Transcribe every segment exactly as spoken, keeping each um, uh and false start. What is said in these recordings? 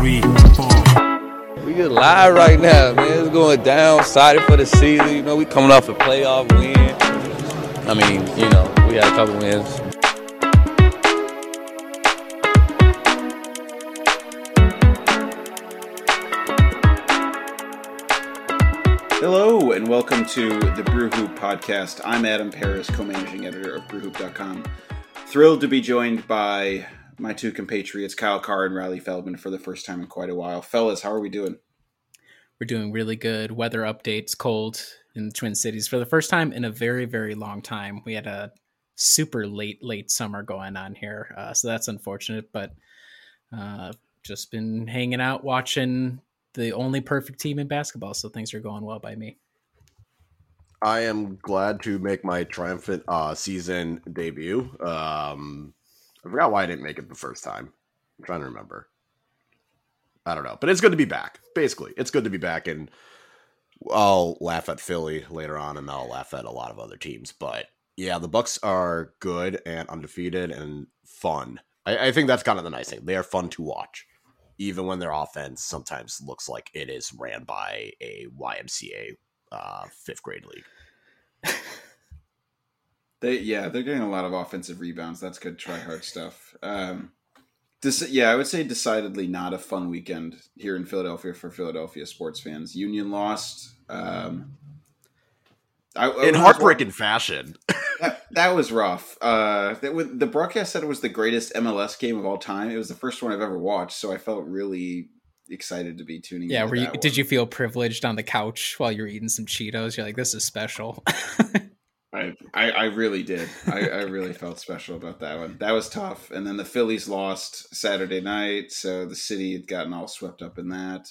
three, four. We get live right now, man. It's going down. Excited for the season. You know, we coming off a playoff win. I mean, you know, we had a couple wins. Hello and welcome to the Brew Hoop podcast. I'm Adam Paris, co-managing editor of brew hoop dot com. Thrilled to be joined by my two compatriots, Kyle Carr and Riley Feldman, for the first time in quite a while. Fellas, how are we doing? We're doing really good. Weather updates, cold in the Twin Cities for the first time in a very, very long time. We had a super late, late summer going on here, uh, so that's unfortunate, but uh, just been hanging out, watching the only perfect team in basketball, so things are going well by me. I am glad to make my triumphant uh, season debut. Um, I forgot why I didn't make it the first time. I'm trying to remember. I don't know, but it's good to be back. Basically, it's good to be back, and I'll laugh at Philly later on, and I'll laugh at a lot of other teams. But yeah, the Bucks are good and undefeated and fun. I, I think that's kind of the nice thing. They are fun to watch. Even when their offense sometimes looks like it is ran by a Y M C A uh, fifth grade league. they Yeah, they're getting a lot of offensive rebounds. That's good try-hard stuff. Um, this, yeah, I would say decidedly not a fun weekend here in Philadelphia for Philadelphia sports fans. Union lost. Um, I, I in heartbreaking fashion. That, that was rough. Uh, that, the broadcast said it was the greatest M L S game of all time. It was the first one I've ever watched, so I felt really excited to be tuning in. Yeah, were you, did you feel privileged on the couch while you were eating some Cheetos? You're like, this is special. I, I I really did. I, I really felt special about that one. That was tough. And then the Phillies lost Saturday night, so the city had gotten all swept up in that.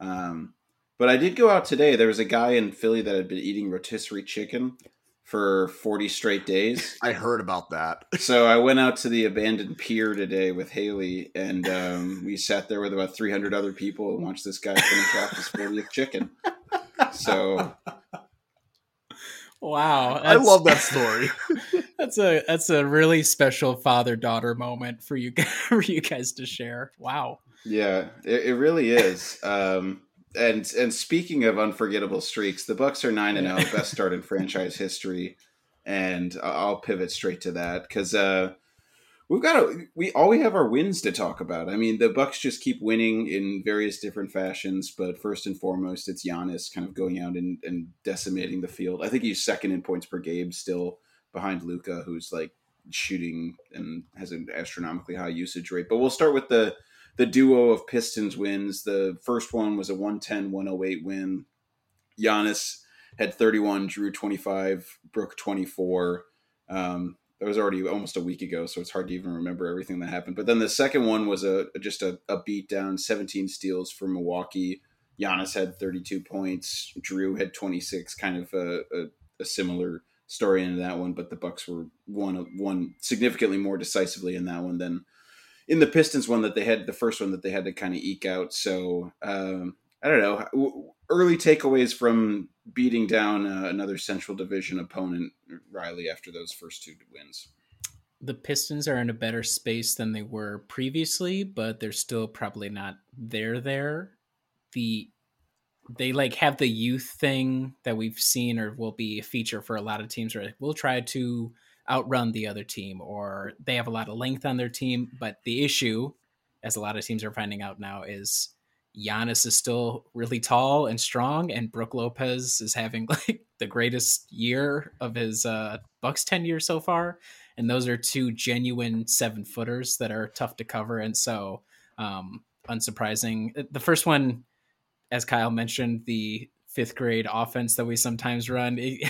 Um, but I did go out today. There was a guy in Philly that had been eating rotisserie chicken for forty straight days. I heard about that. So I went out to the abandoned pier today with Haley, and um, we sat there with about three hundred other people and watched this guy finish off his fortieth chicken. So, wow. I love that story. That's a that's a really special father-daughter moment for you guys, for you guys to share. Wow. Yeah, it, it really is. Um And and speaking of unforgettable streaks, the Bucks are nine and zero, best start in franchise history, and I'll pivot straight to that because uh, we've got to, we all we have our wins to talk about. I mean, the Bucks just keep winning in various different fashions, but first and foremost, it's Giannis kind of going out and, and decimating the field. I think he's second in points per game, still behind Luka, who's like shooting and has an astronomically high usage rate. But we'll start with the. The duo of Pistons wins. The first one was a one ten one oh eight win. Giannis had thirty-one, Jrue twenty-five, Brooke twenty-four. Um, that was already almost a week ago, so it's hard to even remember everything that happened. But then the second one was a just a, a beatdown, seventeen steals for Milwaukee. Giannis had thirty-two points. Jrue had twenty-six, kind of a, a, a similar story in that one, but the Bucks were one, one significantly more decisively in that one than in the Pistons one that they had, the first one that they had to kind of eke out. So um, I don't know. Early takeaways from beating down uh, another Central Division opponent, Riley, after those first two wins. The Pistons are in a better space than they were previously, but they're still probably not there. There, the they like have the youth thing that we've seen or will be a feature for a lot of teams. Where we'll try to outrun the other team, or they have a lot of length on their team. But the issue, as a lot of teams are finding out now, is Giannis is still really tall and strong, and Brooke Lopez is having like the greatest year of his uh, Bucks tenure so far. And those are two genuine seven footers that are tough to cover. And so um, unsurprising. The first one, as Kyle mentioned, the fifth grade offense that we sometimes run a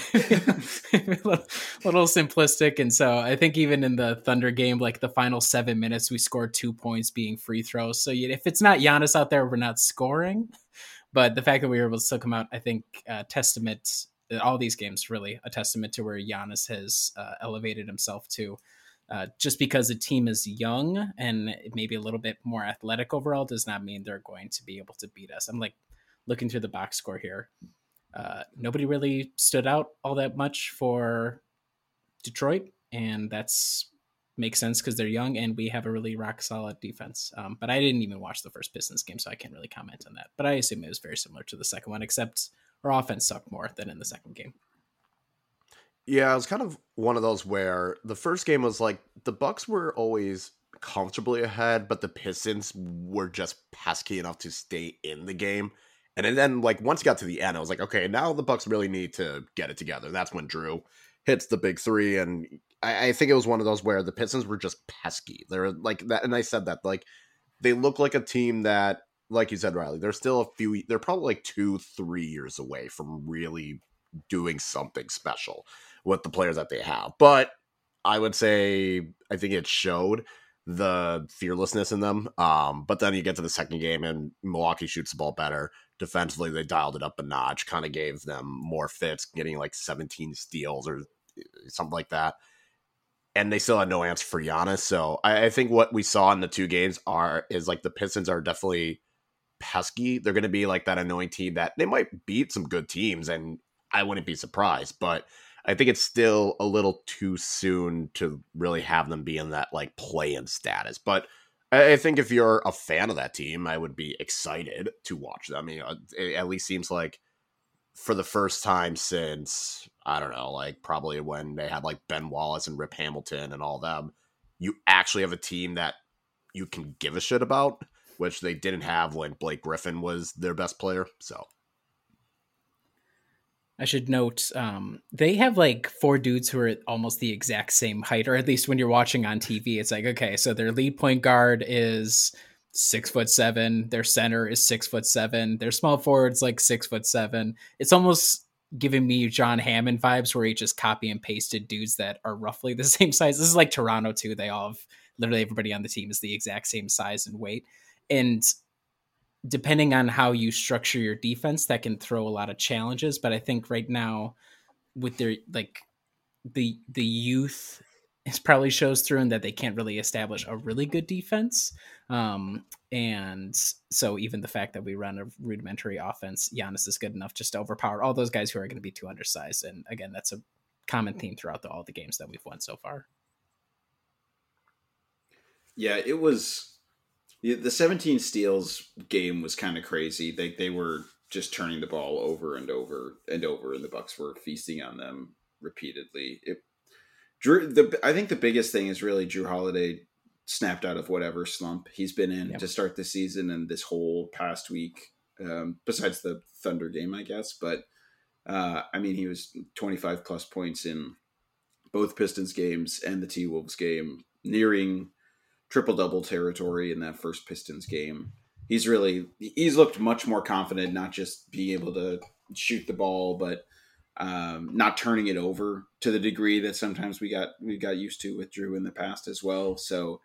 little simplistic. And so I think even in the Thunder game, like the final seven minutes, we scored two points being free throws. So if it's not Giannis out there, we're not scoring, but the fact that we were able to still come out, I think uh testament, all these games really a testament to where Giannis has uh, elevated himself to uh, just because the team is young and maybe a little bit more athletic overall does not mean they're going to be able to beat us. I'm like, looking through the box score here, uh, nobody really stood out all that much for Detroit, and that's makes sense because they're young and we have a really rock solid defense. Um, but I didn't even watch the first Pistons game, so I can't really comment on that. But I assume it was very similar to the second one, except our offense sucked more than in the second game. Yeah, it was kind of one of those where the first game was like the Bucks were always comfortably ahead, but the Pistons were just pesky enough to stay in the game. And then, like, once it got to the end, I was like, okay, now the Bucks really need to get it together. That's when Jrue hits the big three, and I, I think it was one of those where the Pistons were just pesky. They're like that, and I said that, like, they look like a team that, like you said, Riley, they're still a few, they're probably like two, three years away from really doing something special with the players that they have. But I would say, I think it showed the fearlessness in them. Um, but then you get to the second game, and Milwaukee shoots the ball better. Defensively, they dialed it up a notch, kind of gave them more fits, getting like seventeen steals or something like that. And they still had no answer for Giannis. So I, I think what we saw in the two games are is like the Pistons are definitely pesky. They're going to be like that annoying team that they might beat some good teams, and I wouldn't be surprised. But I think it's still a little too soon to really have them be in that like play-in status. But I think if you're a fan of that team, I would be excited to watch them. I mean, it at least seems like for the first time since, I don't know, like probably when they had like Ben Wallace and Rip Hamilton and all them, you actually have a team that you can give a shit about, which they didn't have when Blake Griffin was their best player. So I should note, um, they have like four dudes who are almost the exact same height, or at least when you're watching on T V, it's like, okay, so their lead point guard is six foot seven. Their center is six foot seven. Their small forward's like six foot seven. It's almost giving me John Hammond vibes where he just copy and pasted dudes that are roughly the same size. This is like Toronto too. They all have literally everybody on the team is the exact same size and weight. And depending on how you structure your defense, that can throw a lot of challenges. But I think right now with their, like the, the youth is probably shows through in that they can't really establish a really good defense. Um, and so even the fact that we run a rudimentary offense, Giannis is good enough just to overpower all those guys who are going to be too undersized. And again, that's a common theme throughout the, all the games that we've won so far. Yeah, it was, the seventeen steals game was kind of crazy. They they were just turning the ball over and over and over, and the Bucks were feasting on them repeatedly. It Jrue the I think the biggest thing is really Jrue Holiday snapped out of whatever slump he's been in yep. to start the season and this whole past week. Um, besides the Thunder game, I guess, but uh, I mean he was twenty-five plus points in both Pistons games and the T-Wolves game, nearing triple-double territory in that first Pistons game. He's really, he's looked much more confident, not just being able to shoot the ball, but um, not turning it over to the degree that sometimes we got, we got used to with Jrue in the past as well. So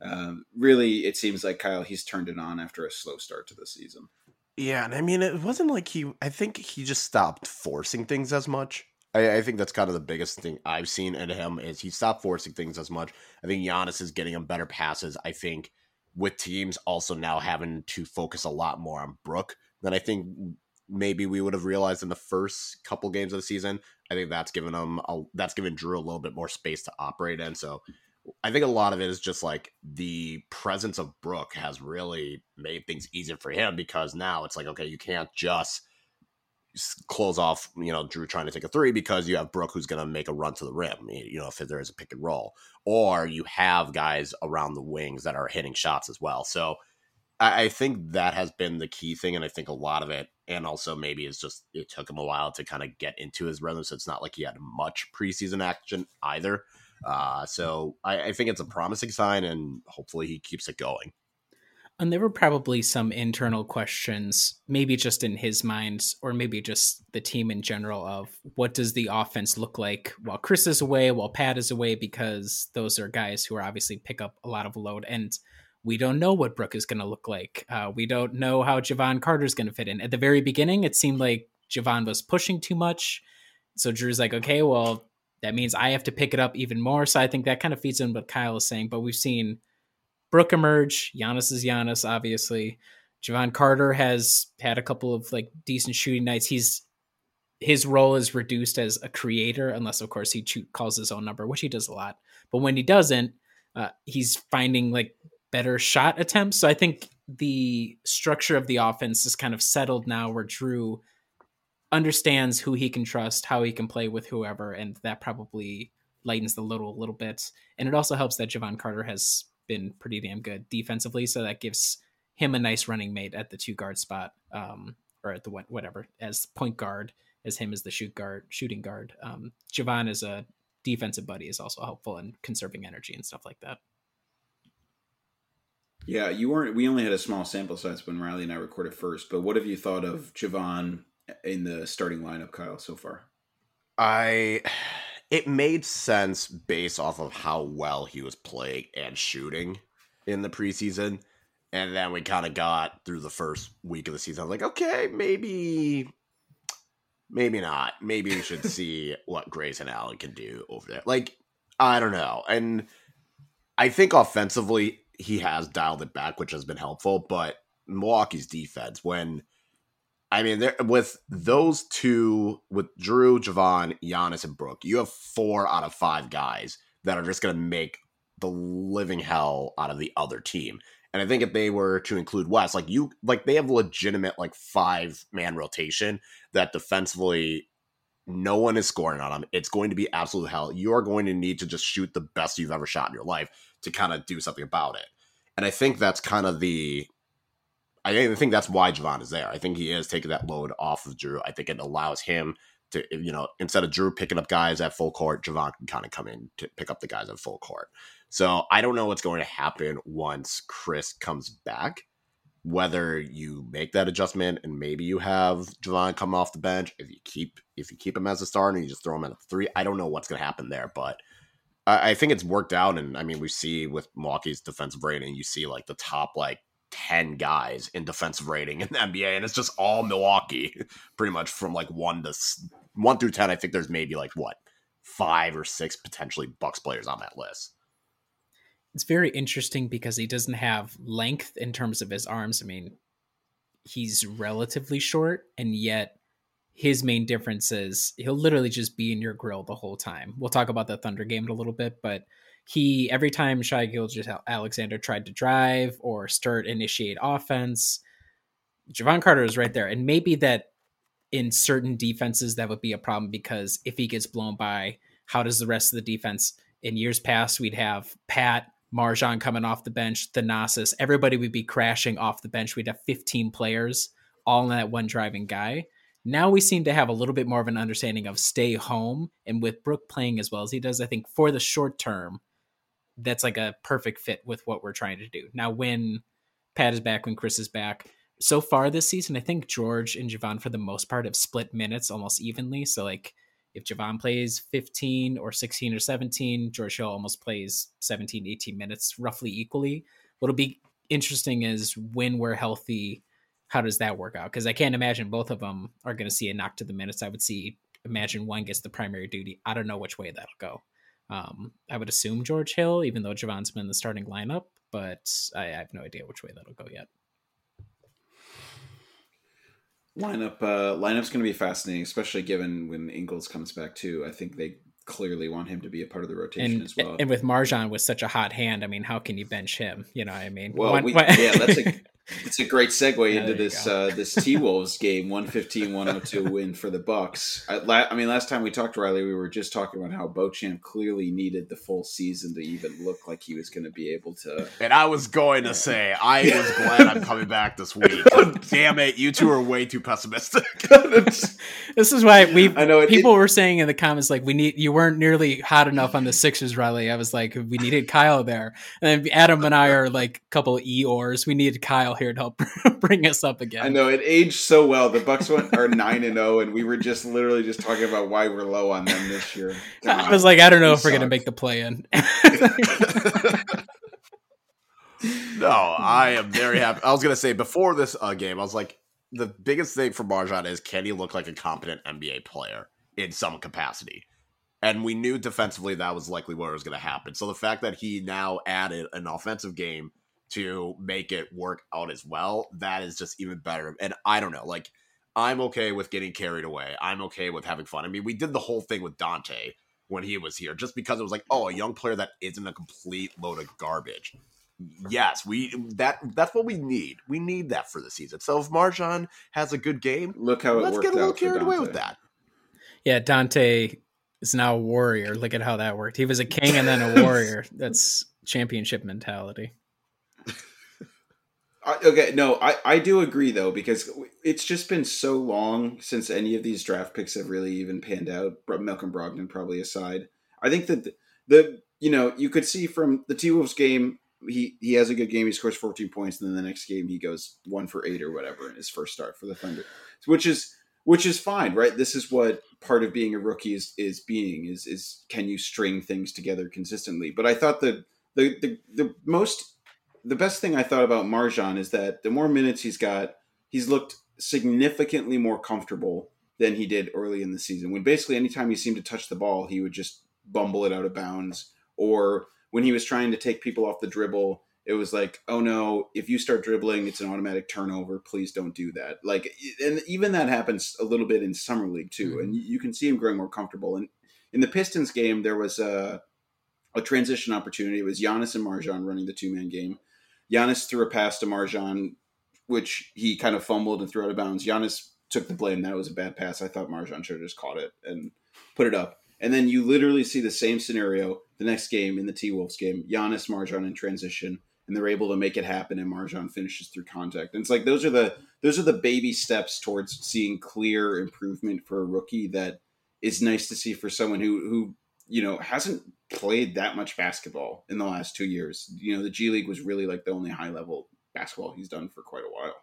um, really it seems like Kyle, he's turned it on after a slow start to the season. Yeah. And I mean, it wasn't like he, I think he just stopped forcing things as much. I think that's kind of the biggest thing I've seen in him is he stopped forcing things as much. I think Giannis is getting him better passes. I think with teams also now having to focus a lot more on Brooke than I think maybe we would have realized in the first couple games of the season. I think that's given him a, that's given Jrue a little bit more space to operate in. So I think a lot of it is just like the presence of Brooke has really made things easier for him because now it's like, okay, you can't just close off, you know, Jrue trying to take a three because you have Brooke who's going to make a run to the rim, you know, if there is a pick and roll, or you have guys around the wings that are hitting shots as well. So I, I think that has been the key thing. And I think a lot of it, and also maybe it's just, it took him a while to kind of get into his rhythm. So it's not like he had much preseason action either. Uh, so I, I think it's a promising sign and hopefully he keeps it going. And there were probably some internal questions, maybe just in his mind, or maybe just the team in general of what does the offense look like while Chris is away, while Pat is away, because those are guys who are obviously pick up a lot of load. And we don't know what Brooke is going to look like. Uh, we don't know how Javon Carter is going to fit in. At the very beginning, it seemed like Javon was pushing too much. So Drue's like, okay, well, that means I have to pick it up even more. So I think that kind of feeds in what Kyle is saying, but we've seen Brooke emerge. Giannis is Giannis, obviously. Javon Carter has had a couple of like decent shooting nights. He's his role is reduced as a creator, unless of course he cho- calls his own number, which he does a lot. But when he doesn't, uh, he's finding like better shot attempts. So I think the structure of the offense is kind of settled now where Jrue understands who he can trust, how he can play with whoever, and that probably lightens the load a little bit. And it also helps that Javon Carter has been pretty damn good defensively, so that gives him a nice running mate at the two guard spot, um, or at the whatever, as point guard, as him as the shoot guard, shooting guard. Um, Javon as a defensive buddy is also helpful in conserving energy and stuff like that. Yeah, you weren't. We only had a small sample size when Riley and I recorded first, but what have you thought of Javon in the starting lineup, Kyle, so far? I, it made sense based off of how well he was playing and shooting in the preseason. And then we kind of got through the first week of the season. I was like, okay, maybe, maybe not. Maybe we should see what Grayson Allen can do over there. Like, I don't know. And I think offensively he has dialed it back, which has been helpful. But Milwaukee's defense, when, I mean, there with those two, with Jrue, Javon, Giannis, and Brooke, you have four out of five guys that are just going to make the living hell out of the other team. And I think if they were to include Wes, like you, like they have a legitimate like five man rotation that defensively no one is scoring on them. It's going to be absolute hell. You are going to need to just shoot the best you've ever shot in your life to kind of do something about it. And I think that's kind of the, I think that's why Javon is there. I think he is taking that load off of Jrue. I think it allows him to, you know, instead of Jrue picking up guys at full court, Javon can kind of come in to pick up the guys at full court. So I don't know what's going to happen once Chris comes back, whether you make that adjustment and maybe you have Javon come off the bench. If you keep, if you keep him as a starter and you just throw him at a three, I don't know what's going to happen there, but I, I think it's worked out. And I mean, we see with Milwaukee's defensive rating, you see like the top, like ten guys in defensive rating in the N B A. And it's just all Milwaukee pretty much from like one to one through ten. I think there's maybe like what five or six potentially Bucks players on that list. It's very interesting because he doesn't have length in terms of his arms. I mean, he's relatively short, and yet his main difference is he'll literally just be in your grill the whole time. We'll talk about the Thunder game in a little bit, but he, every time Shai Gilgeous-Alexander tried to drive or start initiate offense, Javon Carter is right there. And maybe that in certain defenses, that would be a problem because if he gets blown by, how does the rest of the defense? In years past, we'd have Pat, MarJon coming off the bench, Thanasis, everybody would be crashing off the bench. We'd have fifteen players, all in that one driving guy. Now we seem to have a little bit more of an understanding of stay home, and with Brooke playing as well as he does, I think for the short term, that's like a perfect fit with what we're trying to do. Now when Pat is back, when Chris is back, so far this season, I think George and Javon for the most part have split minutes almost evenly. So like if Javon plays fifteen or sixteen or seventeen, George Hill almost plays seventeen, eighteen minutes roughly equally. What'll be interesting is when we're healthy, how does that work out? Because I can't imagine both of them are going to see a knock to the minutes. I would see, imagine one gets the primary duty. I don't know which way that'll go. Um, I would assume George Hill, even though Javon's been in the starting lineup, but I, I have no idea which way that'll go yet. Lineup uh, lineup's going to be fascinating, especially given when Ingles comes back too. I think they clearly want him to be a part of the rotation and, as well. And with MarJon with such a hot hand, I mean, how can you bench him? You know what I mean? Well, one, we, one... yeah, that's a it's a great segue yeah, into this uh, this T-Wolves game, one fifteen one oh two win for the Bucks. I, la- I mean, last time we talked to Riley, we were just talking about how Beauchamp clearly needed the full season to even look like he was going to be able to. And I was going to say, I was glad I'm coming back this week. Damn it, you two are way too pessimistic. This is why we I know it, people it, were saying in the comments, like, we need you weren't nearly hot enough on the Sixers, Riley. I was like, we needed Kyle there. And then Adam and I are like a couple of Eeyores. We needed Kyle here to help bring us up again. I know it aged so well. The Bucks went are nine and zero, and we were just literally just talking about why we're low on them this year. God, I was like, I don't know if we're sucks. gonna make the play in. No, I am very happy. I was gonna say before this uh, game, I was like, the biggest thing for MarJon is can he look like a competent N B A player in some capacity? And we knew defensively that was likely what was gonna happen. So the fact that he now added an offensive game to make it work out as well, that is just even better. And I don't know, like, I'm okay with getting carried away. I'm okay with having fun. I mean, we did the whole thing with Dante when he was here, just because it was like, oh, a young player that isn't a complete load of garbage. Yes, we that that's what we need. We need that for the season. So if MarJon has a good game, look how it let's get a little carried away with that. Yeah, Dante is now a warrior. Look at how that worked. He was a king and then a warrior. That's championship mentality. I, okay, no, I, I do agree, though, because it's just been so long since any of these draft picks have really even panned out, Malcolm Brogdon probably aside. I think that the, the you know, you could see from the T-Wolves game, he, he has a good game, he scores fourteen points, and then the next game he goes one for eight or whatever in his first start for the Thunder, which is which is fine, right? This is what part of being a rookie is, is being, is is can you string things together consistently? But I thought the the the, the most... The best thing I thought about MarJon is that the more minutes he's got, he's looked significantly more comfortable than he did early in the season. When basically anytime he seemed to touch the ball, he would just bumble it out of bounds. Or when he was trying to take people off the dribble, it was like, oh no, if you start dribbling, it's an automatic turnover. Please don't do that. Like, and even that happens a little bit in Summer League too. Mm-hmm. And you can see him growing more comfortable. And in the Pistons game, there was a, a transition opportunity. It was Giannis and MarJon running the two-man game. Giannis threw a pass to MarJon, which he kind of fumbled and threw out of bounds. Giannis took the blame. That was a bad pass. I thought MarJon should have just caught it and put it up. And then you literally see the same scenario the next game in the T-Wolves game. Giannis, MarJon in transition, and they're able to make it happen, and MarJon finishes through contact. And it's like those are the those are the baby steps towards seeing clear improvement for a rookie that is nice to see for someone who who you know hasn't played that much basketball in the last two years. You know, the G League was really like the only high level basketball he's done for quite a while.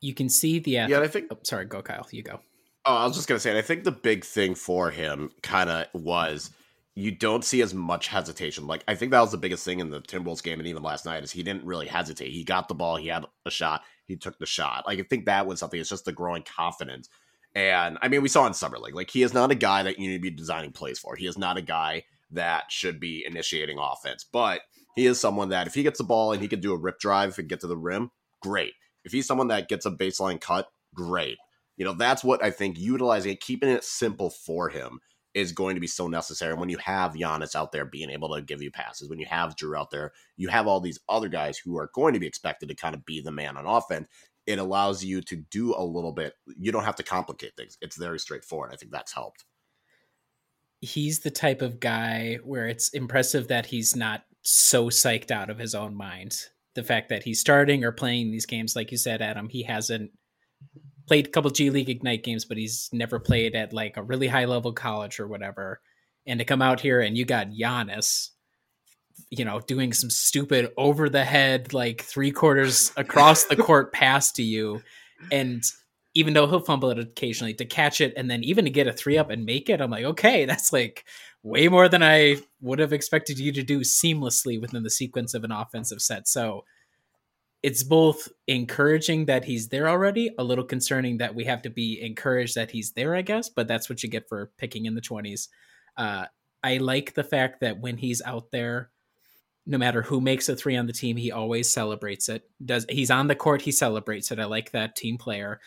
You can see the, yeah, I think, oh, sorry, go Kyle, you go. Oh, I was just going to say, and I think the big thing for him kind of was you don't see as much hesitation. Like, I think that was the biggest thing in the Timberwolves game. And even last night is he didn't really hesitate. He got the ball. He had a shot. He took the shot. Like, I think that was something. It's just the growing confidence. And I mean, we saw in Summer League, like he is not a guy that you need to be designing plays for. He is not a guy that should be initiating offense. But he is someone that if he gets the ball and he can do a rip drive and get to the rim, great. If he's someone that gets a baseline cut, great. You know, that's what I think utilizing it, keeping it simple for him is going to be so necessary. And when you have Giannis out there being able to give you passes, when you have Jrue out there, you have all these other guys who are going to be expected to kind of be the man on offense. It allows you to do a little bit. You don't have to complicate things. It's very straightforward. I think that's helped. He's the type of guy where it's impressive that he's not so psyched out of his own mind. The fact that he's starting or playing these games, like you said, Adam, he hasn't played a couple G League Ignite games, but he's never played at like a really high level college or whatever. And to come out here and you got Giannis, you know, doing some stupid over the head, like three quarters across the court pass to you. And even though he'll fumble it occasionally, to catch it and then even to get a three up and make it, I'm like, okay, that's like way more than I would have expected you to do seamlessly within the sequence of an offensive set. So it's both encouraging that he's there already, a little concerning that we have to be encouraged that he's there, I guess, but that's what you get for picking in the twenties. Uh, I like the fact that when he's out there, no matter who makes a three on the team, he always celebrates it. Does he's on the court, he celebrates it. I like that team player.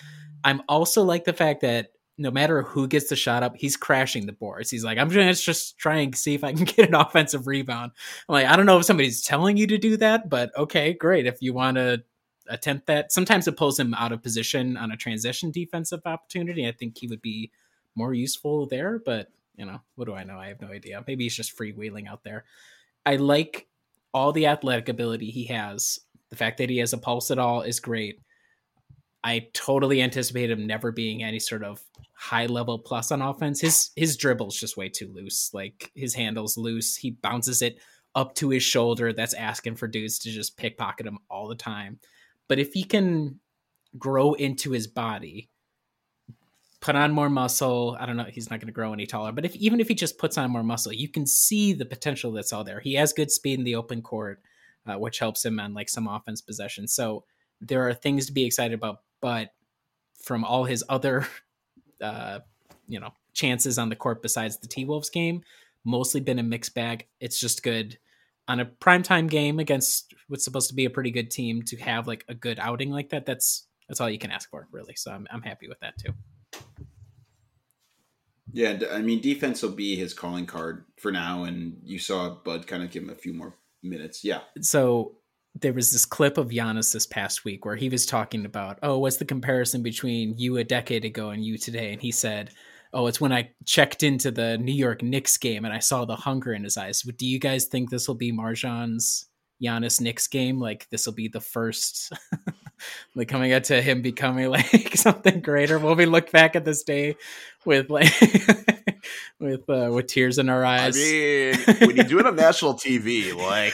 I'm also like the fact that no matter who gets the shot up, he's crashing the boards. He's like, I'm going to just try and see if I can get an offensive rebound. I'm like, I don't know if somebody's telling you to do that, but okay, great. If you want to attempt that, sometimes it pulls him out of position on a transition defensive opportunity. I think he would be more useful there, but you know, what do I know? I have no idea. Maybe he's just freewheeling out there. I like all the athletic ability he has. The fact that he has a pulse at all is great. I totally anticipate him never being any sort of high level plus on offense. His his dribble's just way too loose. Like his handle's loose. He bounces it up to his shoulder. That's asking for dudes to just pickpocket him all the time. But if he can grow into his body, put on more muscle. I don't know. He's not going to grow any taller, but if even if he just puts on more muscle, you can see the potential that's all there. He has good speed in the open court, uh, which helps him on like some offense possessions. So there are things to be excited about, but from all his other, uh, you know, chances on the court, besides the T-Wolves game, mostly been a mixed bag. It's just good on a primetime game against what's supposed to be a pretty good team to have like a good outing like that. That's, that's all you can ask for really. So I'm, I'm happy with that too. Yeah, I mean, defense will be his calling card for now, and you saw Bud kind of give him a few more minutes. Yeah. So there was this clip of Giannis this past week where he was talking about, oh, what's the comparison between you a decade ago and you today? And he said, oh, it's when I checked into the New York Knicks game and I saw the hunger in his eyes. Do you guys think this will be MarJon's Giannis Knicks game? Like, this will be the first, like, coming up to him becoming like something greater. Will we look back at this day with like with uh, with tears in our eyes? I mean, when you do it on national T V, like,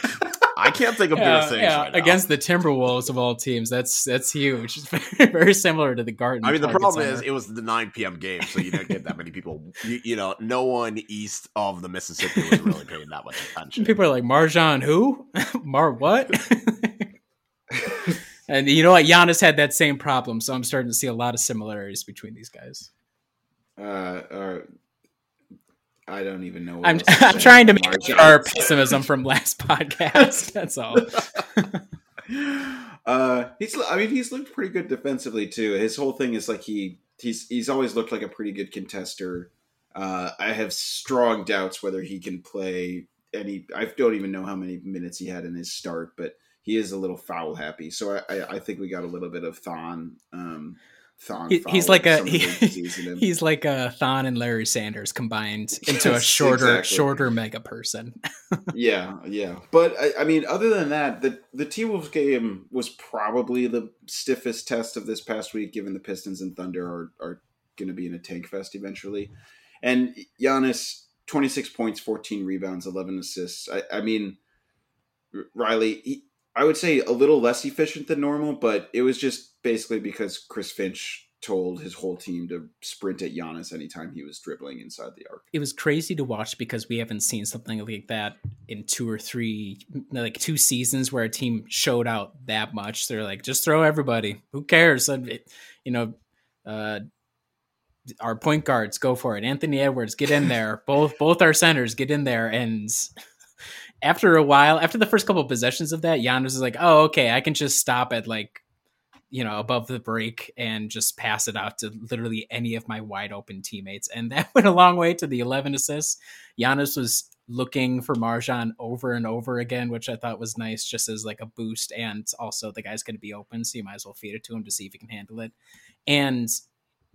I can't think of yeah, bigger things. Yeah, right now. Against the Timberwolves of all teams, that's that's huge. It's very, very similar to the Garden. I mean, the problem is it was the nine p.m. game, so you don't get that many people. You, you know, no one east of the Mississippi was really paying that much attention. People are like, MarJon who? Mar what? And you know what? Giannis had that same problem, so I'm starting to see a lot of similarities between these guys. Uh, uh I don't even know what I'm, I'm trying to make our pessimism from last podcast. That's all. uh, he's, I mean, he's looked pretty good defensively too. His whole thing is like he he's he's always looked like a pretty good contester. Uh, I have strong doubts whether he can play any. I don't even know how many minutes he had in his start, but he is a little foul happy. So I, I, I think we got a little bit of Thon. Um, Thon he, he's like a he, he's like a Thon and Larry Sanders combined into yes, a shorter exactly. shorter mega person. yeah, yeah. But I, I mean, other than that, the the T-Wolves game was probably the stiffest test of this past week, given the Pistons and Thunder are are going to be in a tank fest eventually. And Giannis, twenty-six points, fourteen rebounds, eleven assists. I, I mean, Riley. He, I would say a little less efficient than normal, but it was just basically because Chris Finch told his whole team to sprint at Giannis anytime he was dribbling inside the arc. It was crazy to watch because we haven't seen something like that in two or three, like two seasons where a team showed out that much. They're like, just throw everybody. Who cares? You know, uh, our point guards, go for it. Anthony Edwards, get in there. both, both our centers, get in there. And after a while, after the first couple of possessions of that, Giannis is like, oh, okay, I can just stop at like, you know, above the break and just pass it out to literally any of my wide open teammates. And that went a long way to the eleven assists. Giannis was looking for MarJon over and over again, which I thought was nice just as like a boost. And also the guy's going to be open, so you might as well feed it to him to see if he can handle it. And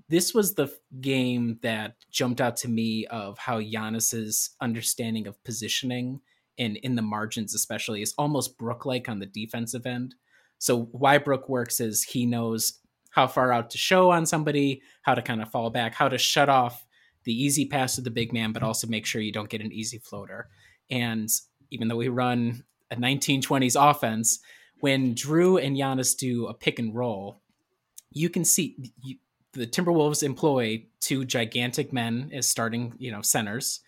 this was the game that jumped out to me of how Giannis's understanding of positioning and in the margins especially, is almost Brooke-like on the defensive end. So why Brooke works is he knows how far out to show on somebody, how to kind of fall back, how to shut off the easy pass to the big man, but also make sure you don't get an easy floater. And even though we run a nineteen twenties offense, when Jrue and Giannis do a pick and roll, you can see you, the Timberwolves employ two gigantic men as starting, you know, centers.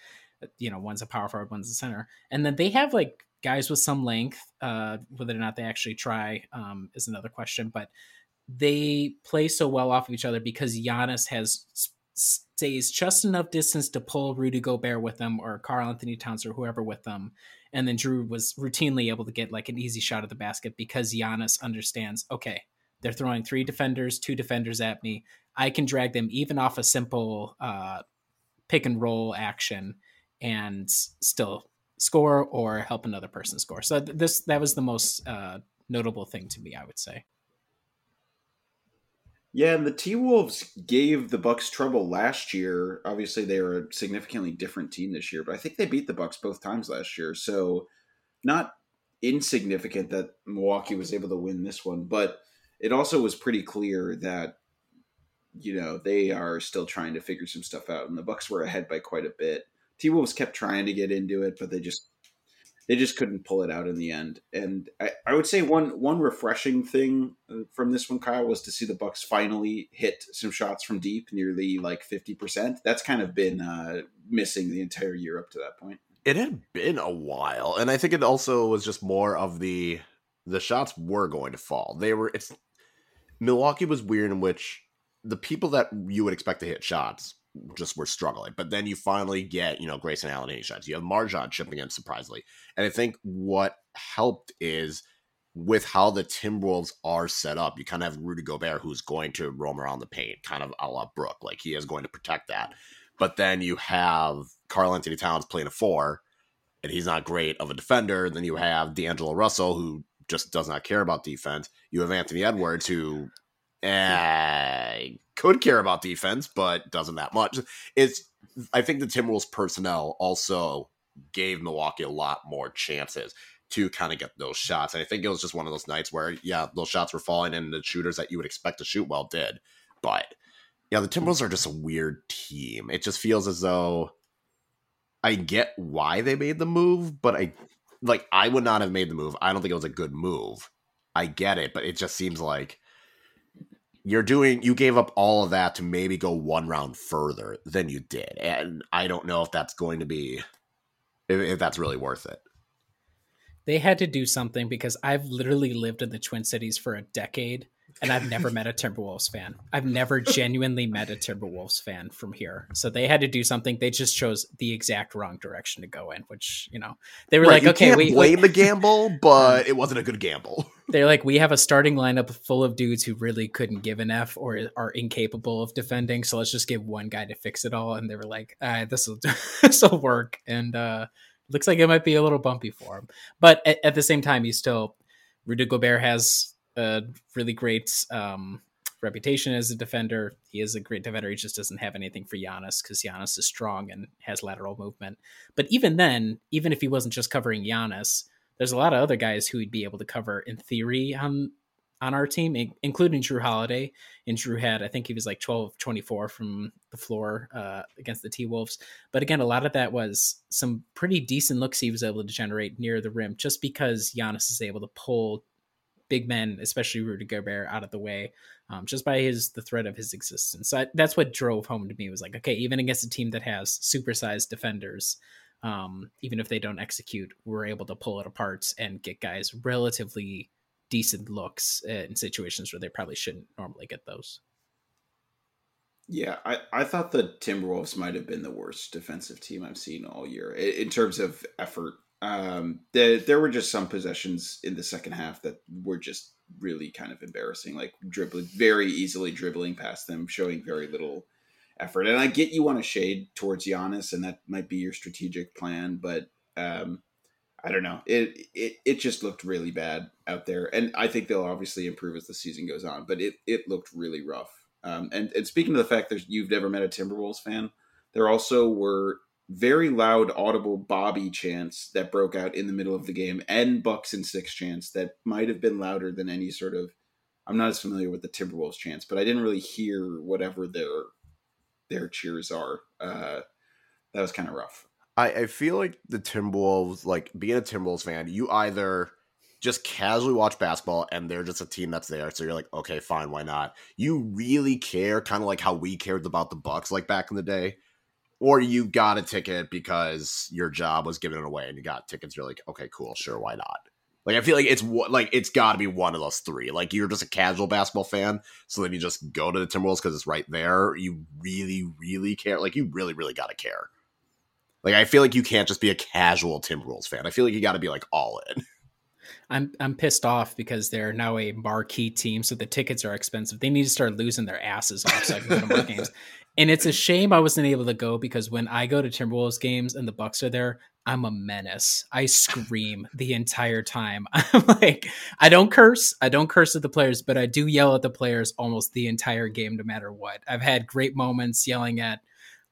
You know, one's a power forward, one's a center. And then they have like guys with some length, uh, whether or not they actually try um, is another question, but they play so well off of each other because Giannis has stays just enough distance to pull Rudy Gobert with them or Karl-Anthony Towns or whoever with them. And then Jrue was routinely able to get like an easy shot at the basket because Giannis understands, okay, they're throwing three defenders, two defenders at me. I can drag them even off a simple uh, pick and roll action and still score or help another person score. So th- this that was the most uh, notable thing to me, I would say. Yeah, and the T-Wolves gave the Bucks trouble last year. Obviously, they were a significantly different team this year, but I think they beat the Bucks both times last year. So not insignificant that Milwaukee was able to win this one, but it also was pretty clear that, you know, they are still trying to figure some stuff out, and the Bucks were ahead by quite a bit. T-Wolves kept trying to get into it, but they just they just couldn't pull it out in the end. And I, I would say one one refreshing thing from this one, Kyle, was to see the Bucks finally hit some shots from deep, nearly like fifty percent. That's kind of been uh, missing the entire year up to that point. It had been a while, and I think it also was just more of the the shots were going to fall. They were it's Milwaukee was weird in which the people that you would expect to hit shots just were struggling, but then you finally get, you know, Grayson Allen hitting shots. You have MarJon chipping in surprisingly, and I think what helped is with how the Timberwolves are set up. You kind of have Rudy Gobert who's going to roam around the paint, kind of a la Brooke, like he is going to protect that. But then you have Karl-Anthony Towns playing a four, and he's not great of a defender. And then you have D'Angelo Russell, who just does not care about defense. You have Anthony Edwards, who eh, could care about defense, but doesn't that much. It's I think the Timberwolves personnel also gave Milwaukee a lot more chances to kind of get those shots. And I think it was just one of those nights where, yeah, those shots were falling, and the shooters that you would expect to shoot well did. But yeah, the Timberwolves are just a weird team. It just feels as though I get why they made the move, but I like I would not have made the move. I don't think it was a good move. I get it, but it just seems like you're doing you gave up all of that to maybe go one round further than you did. And I don't know if that's going to be if, if that's really worth it. They had to do something because I've literally lived in the Twin Cities for a decade. And I've never met a Timberwolves fan. I've never genuinely met a Timberwolves fan from here. So they had to do something. They just chose the exact wrong direction to go in, which, you know, they were right, like, you okay, can't we blame the gamble, but it wasn't a good gamble. They're like, we have a starting lineup full of dudes who really couldn't give an F or are incapable of defending. So let's just give one guy to fix it all. And they were like, all right, this will this will work. And uh, looks like it might be a little bumpy for him. But at, at the same time, you still, Rudy Gobert has a really great um, reputation as a defender. He is a great defender. He just doesn't have anything for Giannis because Giannis is strong and has lateral movement. But even then, even if he wasn't just covering Giannis, there's a lot of other guys who he'd be able to cover in theory on on our team, in, including Jrue Holiday. And Jrue had, I think he was like twelve of twenty-four from the floor uh, against the T-Wolves. But again, a lot of that was some pretty decent looks he was able to generate near the rim just because Giannis is able to pull big men, especially Rudy Gobert, out of the way um, just by his the threat of his existence. So I, that's what drove home to me was like, okay, even against a team that has supersized defenders, um, even if they don't execute, we're able to pull it apart and get guys relatively decent looks in situations where they probably shouldn't normally get those. Yeah, I, I thought the Timberwolves might have been the worst defensive team I've seen all year in, in terms of effort. Um, the, there were just some possessions in the second half that were just really kind of embarrassing, like dribbling, very easily dribbling past them, showing very little effort. And I get you want to shade towards Giannis, and that might be your strategic plan, but um, I don't know. It, it it just looked really bad out there, and I think they'll obviously improve as the season goes on. But it it looked really rough. Um, and and speaking of the fact that you've never met a Timberwolves fan, there also were very loud, audible Bobby chants that broke out in the middle of the game, and Bucks and Six chants that might have been louder than any sort of. I'm not as familiar with the Timberwolves chants, but I didn't really hear whatever their their cheers are. Uh, that was kind of rough. I, I feel like the Timberwolves, like being a Timberwolves fan, you either just casually watch basketball and they're just a team that's there. So you're like, okay, fine, why not? You really care, kind of like how we cared about the Bucks, like back in the day. Or you got a ticket because your job was giving it away and you got tickets. You're like, okay, cool. Sure. Why not? Like, I feel like it's like, it's gotta be one of those three. Like you're just a casual basketball fan. So then you just go to the Timberwolves cause it's right there. You really, really care. Like you really, really got to care. Like, I feel like you can't just be a casual Timberwolves fan. I feel like you got to be like all in. I'm I'm pissed off because they're now a marquee team, so the tickets are expensive. They need to start losing their asses off so I can go to more games. And it's a shame I wasn't able to go because when I go to Timberwolves games and the Bucks are there, I'm a menace. I scream the entire time. I'm like, I don't curse. I don't curse at the players, but I do yell at the players almost the entire game, no matter what. I've had great moments yelling at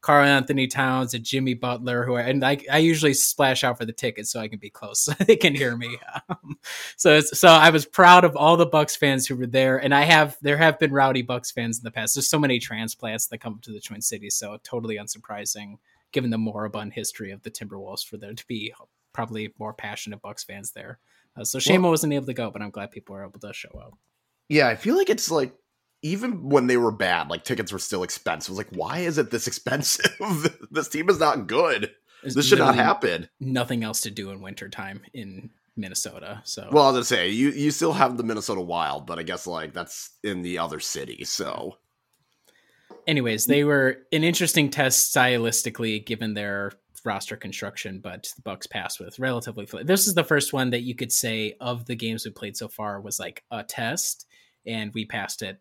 Karl-Anthony Towns and Jimmy Butler, who I, and I, I usually splash out for the tickets so I can be close so they can hear me. Um, so, it's, so I was proud of all the Bucks fans who were there, and I have there have been rowdy Bucks fans in the past. There's so many transplants that come to the Twin Cities, so totally unsurprising given the moribund history of the Timberwolves for there to be probably more passionate Bucks fans there. Uh, so shame well, I wasn't able to go, but I'm glad people were able to show up. Yeah, I feel like it's like. Even when they were bad, like tickets were still expensive. I was like, why is it this expensive? This team is not good. There's this should not happen. Nothing else to do in wintertime in Minnesota. So, well, I was going to say, you, you still have the Minnesota Wild, but I guess like that's in the other city. So anyways, they were an interesting test stylistically, given their roster construction, but the Bucks passed with relatively. Fl- this is the first one that you could say of the games we played so far was like a test, and we passed it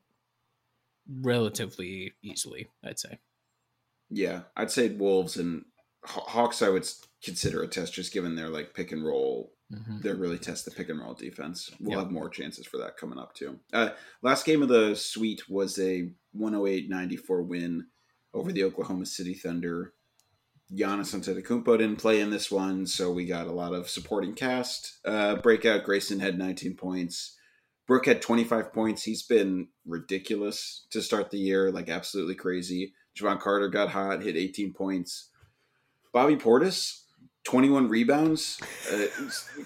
relatively easily, I'd say. Yeah, I'd say Wolves and Hawks I would consider a test just given their like pick and roll. Mm-hmm. They're really test the pick and roll defense. We'll yep. have more chances for that coming up too. Uh, last game of the suite was a one oh eight ninety-four win over the Oklahoma City Thunder. Giannis Antetokounmpo didn't play in this one, so we got a lot of supporting cast uh, breakout. Grayson had nineteen points. Brooke had twenty-five points. He's been ridiculous to start the year, like absolutely crazy. Javon Carter got hot, hit eighteen points. Bobby Portis, twenty-one rebounds. Uh,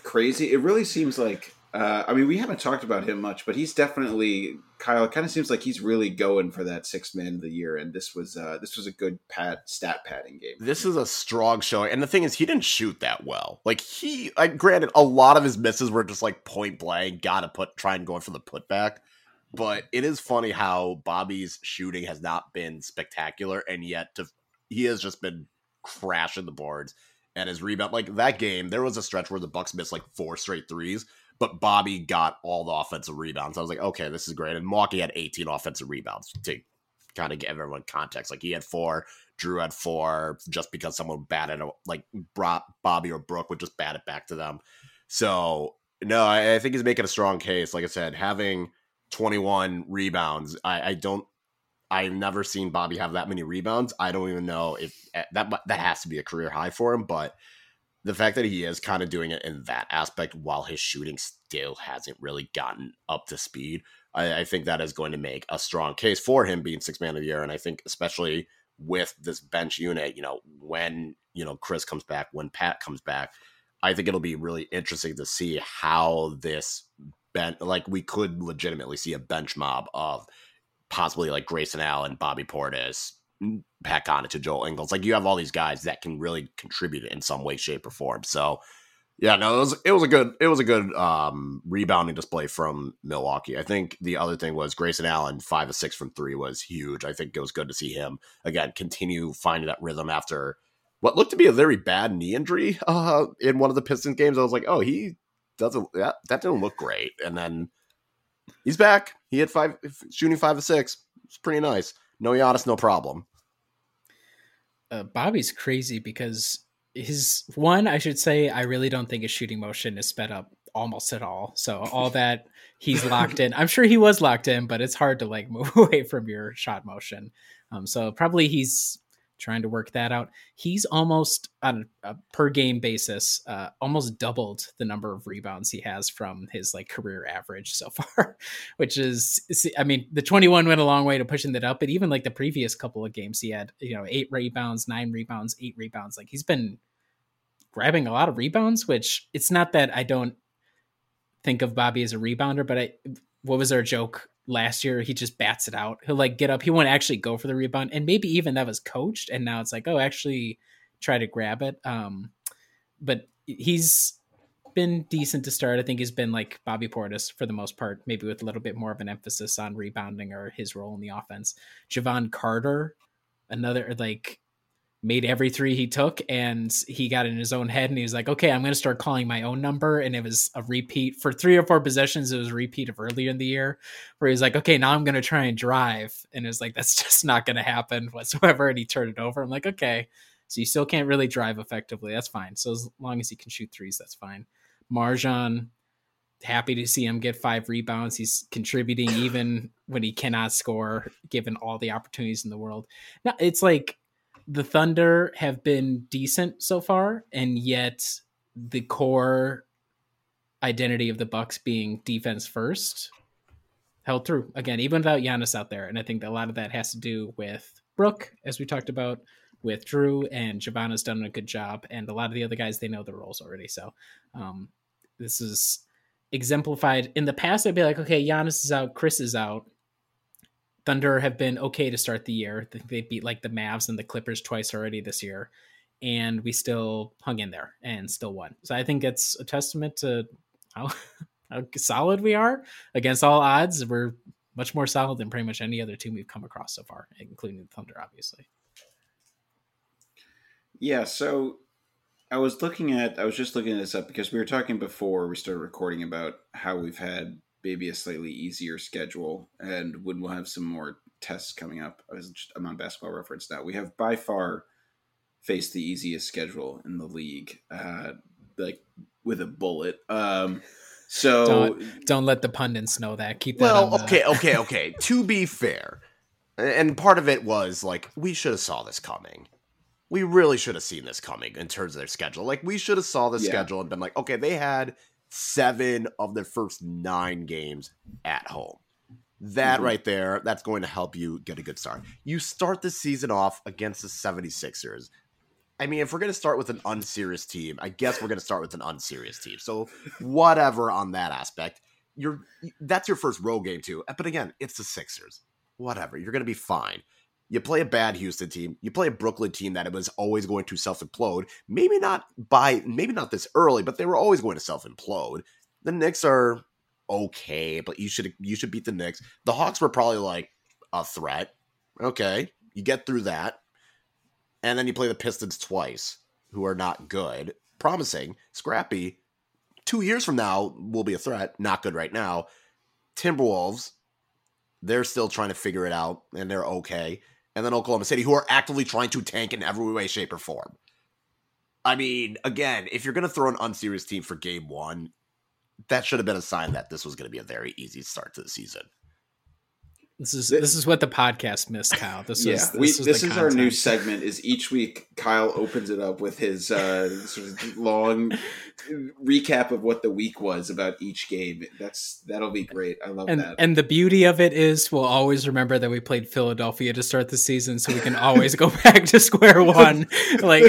crazy. It really seems like, uh, I mean, we haven't talked about him much, but he's definitely, Kyle, it kind of seems like he's really going for that sixth man of the year. And this was uh, this was a good pat, stat padding game. This is a strong showing. And the thing is, he didn't shoot that well. Like he, I, granted, a lot of his misses were just like point blank, gotta put, try and go for the putback. But it is funny how Bobby's shooting has not been spectacular. And yet to, he has just been crashing the boards and his rebound. Like that game, there was a stretch where the Bucks missed like four straight threes, but Bobby got all the offensive rebounds. I was like, okay, this is great. And Milwaukee had eighteen offensive rebounds to kind of give everyone context. Like he had four, Jrue had four, just because someone batted, like brought Bobby or Brooke would just bat it back to them. So no, I, I think he's making a strong case. Like I said, having twenty-one rebounds, I, I don't, I've never seen Bobby have that many rebounds. I don't even know if that that has to be a career high for him, but the fact that he is kind of doing it in that aspect while his shooting still hasn't really gotten up to speed, I, I think that is going to make a strong case for him being sixth man of the year. And I think especially with this bench unit, you know, when, you know, Chris comes back, when Pat comes back, I think it'll be really interesting to see how this bench, like we could legitimately see a bench mob of possibly like Grayson Allen, Bobby Portis, Pat Connaughton, Joel Ingles. Like you have all these guys that can really contribute in some way, shape, or form. So yeah, no, it was it was a good it was a good um, rebounding display from Milwaukee. I think the other thing was Grayson Allen, five of six from three was huge. I think it was good to see him again continue finding that rhythm after what looked to be a very bad knee injury uh, in one of the Pistons games. I was like, oh, he doesn't that, that didn't look great, and then he's back. He had five, shooting five of six. It's pretty nice. No Giannis, no problem. Uh, Bobby's crazy because his one, I should say, I really don't think his shooting motion is sped up almost at all. So all that he's locked in, I'm sure he was locked in, but it's hard to like move away from your shot motion. Um, so probably he's trying to work that out. He's almost on a per game basis, uh, almost doubled the number of rebounds he has from his like career average so far, which is, I mean, the twenty-one went a long way to pushing that up. But even like the previous couple of games, he had, you know, eight rebounds, nine rebounds, eight rebounds. Like he's been grabbing a lot of rebounds, which it's not that I don't think of Bobby as a rebounder, but I, what was our joke last year? He just bats it out. He'll like get up. He won't actually go for the rebound. And maybe even that was coached. And now it's like, oh, actually try to grab it. Um, but he's been decent to start. I think he's been like Bobby Portis for the most part, maybe with a little bit more of an emphasis on rebounding or his role in the offense. Javon Carter, another like made every three he took and he got in his own head and he was like, okay, I'm going to start calling my own number. And it was a repeat for three or four possessions. It was a repeat of earlier in the year where he was like, okay, now I'm going to try and drive. And it was like, that's just not going to happen whatsoever. And he turned it over. I'm like, okay, so you still can't really drive effectively. That's fine. So as long as he can shoot threes, that's fine. MarJon, happy to see him get five rebounds. He's contributing even when he cannot score, given all the opportunities in the world. Now it's like, the Thunder have been decent so far, and yet the core identity of the Bucks being defense first held through again, even without Giannis out there. And I think that a lot of that has to do with Brooke, as we talked about with Jrue, and Javon has done a good job. And a lot of the other guys, they know the roles already. So um, this is exemplified. In the past, I'd be like, okay, Giannis is out, Chris is out. Thunder have been okay to start the year. They beat like the Mavs and the Clippers twice already this year, and we still hung in there and still won. So I think it's a testament to how, how solid we are against all odds. We're much more solid than pretty much any other team we've come across so far, including the Thunder, obviously. Yeah. So I was looking at, I was just looking this up because we were talking before we started recording about how we've had maybe a slightly easier schedule and when we'll have some more tests coming up. I was just, I'm on Basketball Reference now. We have by far faced the easiest schedule in the league, uh, like with a bullet. Um, so don't, don't let the pundits know that. Keep that. Well, on the... okay, okay, okay. To be fair, and part of it was like we should have saw this coming. We really should have seen this coming in terms of their schedule. Like, we should have saw the yeah. schedule and been like, okay, they had seven of their first nine games at home. That mm-hmm. right there, that's going to help you get a good start. You start the season off against the seventy-sixers. I mean, if we're going to start with an unserious team, I guess we're going to start with an unserious team. So whatever on that aspect, you're that's your first road game too. But again, it's the Sixers. Whatever. You're going to be fine. You play a bad Houston team. You play a Brooklyn team that it was always going to self-implode. Maybe not by, maybe not this early, but they were always going to self-implode. The Knicks are okay, but you should you should beat the Knicks. The Hawks were probably like a threat. Okay, you get through that, and then you play the Pistons twice, who are not good, promising, scrappy. Two years from now will be a threat. Not good right now. Timberwolves, they're still trying to figure it out, and they're okay. And then Oklahoma City, who are actively trying to tank in every way, shape, or form. I mean, again, if you're going to throw an unserious team for game one, that should have been a sign that this was going to be a very easy start to the season. This is this is what the podcast missed, Kyle. This yeah, is this, we, is, this is our new segment. Is each week Kyle opens it up with his uh, sort of long recap of what the week was about each game. That's that'll be great. I love and, that. And the beauty of it is, we'll always remember that we played Philadelphia to start the season, so we can always go back to square one. Like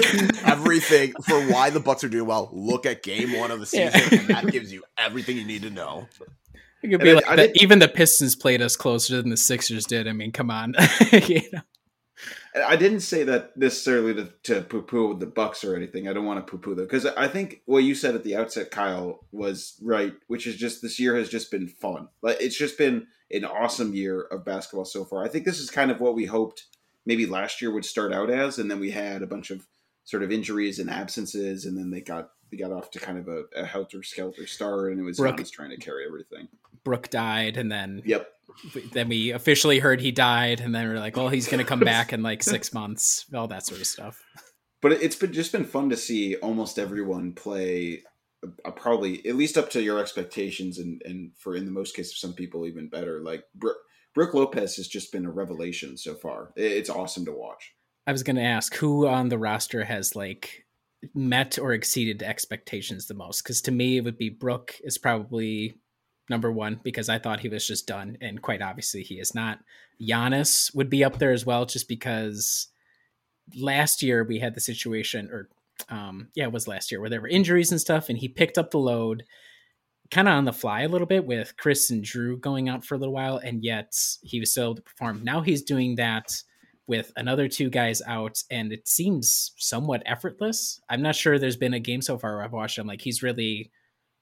everything for why the Bucks are doing well. Look at game one of the season, yeah. and that gives you everything you need to know. It could be I, like I the, even the Pistons played us closer than the Sixers did. I mean, come on. You know? I didn't say that necessarily to, to poo-poo the Bucks or anything. I don't want to poo-poo though, because I think what you said at the outset, Kyle, was right, which is just this year has just been fun. Like, it's just been an awesome year of basketball so far. I think this is kind of what we hoped maybe last year would start out as, and then we had a bunch of sort of injuries and absences, and then they got they got off to kind of a, a helter-skelter start, and it was Giannis trying to carry everything. Brooke died, and then yep. Then we officially heard he died, and then we're like, "Well, he's going to come back in like six months," all that sort of stuff. But it's been just been fun to see almost everyone play, a, a probably at least up to your expectations, and and for in the most case of some people even better. Like Brooke, Brooke Lopez has just been a revelation so far. It's awesome to watch. I was going to ask who on the roster has like met or exceeded expectations the most, because to me it would be Brooke is probably number one, because I thought he was just done, and quite obviously he is not. Giannis would be up there as well, just because last year we had the situation, or um, yeah, it was last year, where there were injuries and stuff, and he picked up the load kind of on the fly a little bit with Chris and Jrue going out for a little while, and yet he was still able to perform. Now he's doing that with another two guys out, and it seems somewhat effortless. I'm not sure there's been a game so far where I've watched him like he's really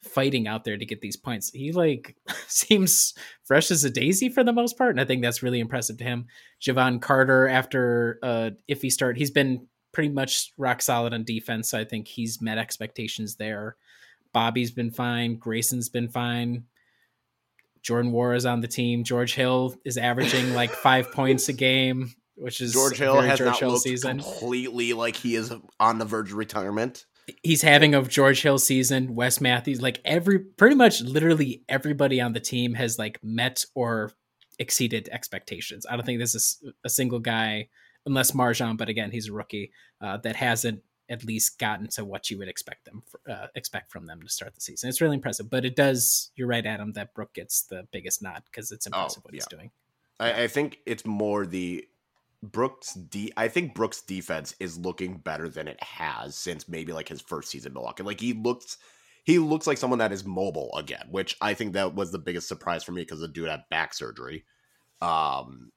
fighting out there to get these points. He like seems fresh as a daisy for the most part, and I think that's really impressive to him. Javon Carter, after uh iffy start, he's been pretty much rock solid on defense, so I think he's met expectations there. Bobby's been fine. Grayson's been fine. Jordan War is on the team. George Hill is averaging like five points a game, which is George Hill has George not Hill looked season. Completely like he is on the verge of retirement. He's having a George Hill season. Wes Matthews, like every pretty much literally everybody on the team has like met or exceeded expectations. I don't think this is a single guy, unless MarJon, but again, he's a rookie, uh, that hasn't at least gotten to what you would expect them uh, expect from them to start the season. It's really impressive, but it does. You're right, Adam, that Brooke gets the biggest nod because it's impressive oh, what yeah. he's doing. I, I think it's more the Brooke's D. De- I think Brooke's defense is looking better than it has since maybe like his first season in Milwaukee. Like he looks, he looks like someone that is mobile again, which I think that was the biggest surprise for me because the dude had back surgery. Um,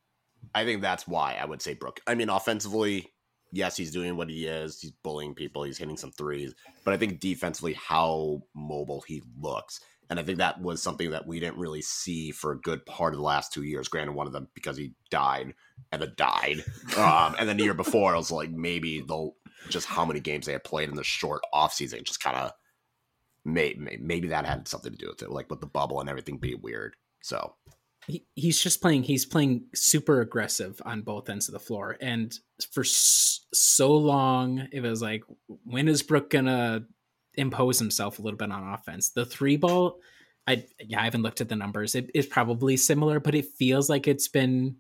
I think that's why I would say Brooke. I mean, offensively, yes, he's doing what he is. He's bullying people. He's hitting some threes, but I think defensively how mobile he looks. And I think that was something that we didn't really see for a good part of the last two years. Granted, one of them because he died and then died. Um, and then the year before, I was like, maybe they'll just how many games they had played in the short offseason. Just kind of may, may, maybe that had something to do with it, like with the bubble and everything being weird. So he, he's just playing, he's playing super aggressive on both ends of the floor. And for s- so long, it was like, when is Brooke going to impose himself a little bit on offense? The three ball, I, yeah, I haven't looked at the numbers. It, it's probably similar, but it feels like it's been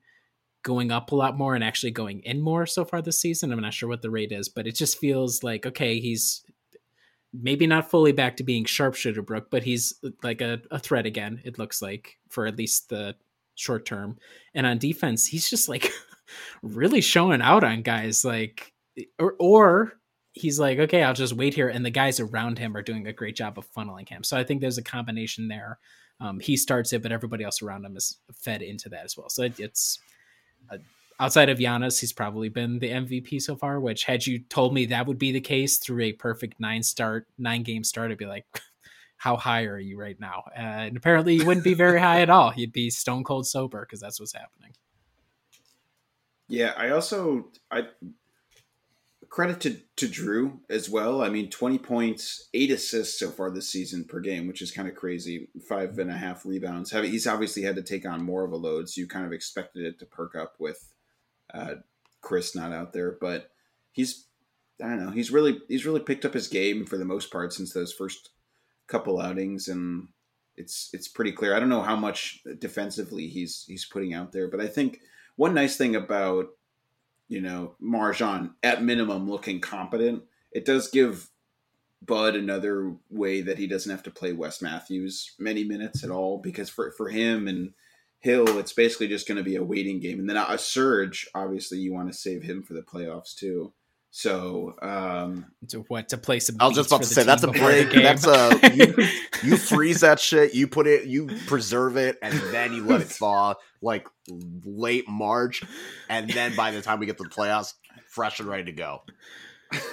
going up a lot more and actually going in more so far this season. I'm not sure what the rate is, but it just feels like, okay, he's maybe not fully back to being sharpshooter Brooke, but he's like a, a threat again, it looks like, for at least the short term. And on defense, he's just like really showing out on guys, like, or, or he's like, okay, I'll just wait here. And the guys around him are doing a great job of funneling him. So I think there's a combination there. Um, he starts it, but everybody else around him is fed into that as well. So it, it's, Uh, outside of Giannis, he's probably been the M V P so far, which had you told me that would be the case through a perfect nine start, nine game start, I'd be like, how high are you right now? Uh, and apparently you wouldn't be very high at all. You'd be stone cold sober, because that's what's happening. Yeah, I also, I credit to, to Jrue as well. I mean, twenty points, eight assists so far this season per game, which is kind of crazy. Five and a half rebounds. He's obviously had to take on more of a load, so you kind of expected it to perk up with uh, Chris not out there. But he's, I don't know, he's really he's really picked up his game for the most part since those first couple outings, and it's it's pretty clear. I don't know how much defensively he's he's putting out there, but I think one nice thing about, you know, MarJon at minimum looking competent, it does give Bud another way that he doesn't have to play Wes Matthews many minutes at all, because for, for him and Hill, it's basically just going to be a waiting game. And then a surge, obviously you want to save him for the playoffs too. So, um, to what to play some, I was just about to say, that's a break. That's a, you, you freeze that shit, you put it, you preserve it, and then you let it thaw like late March. And then by the time we get to the playoffs, fresh and ready to go.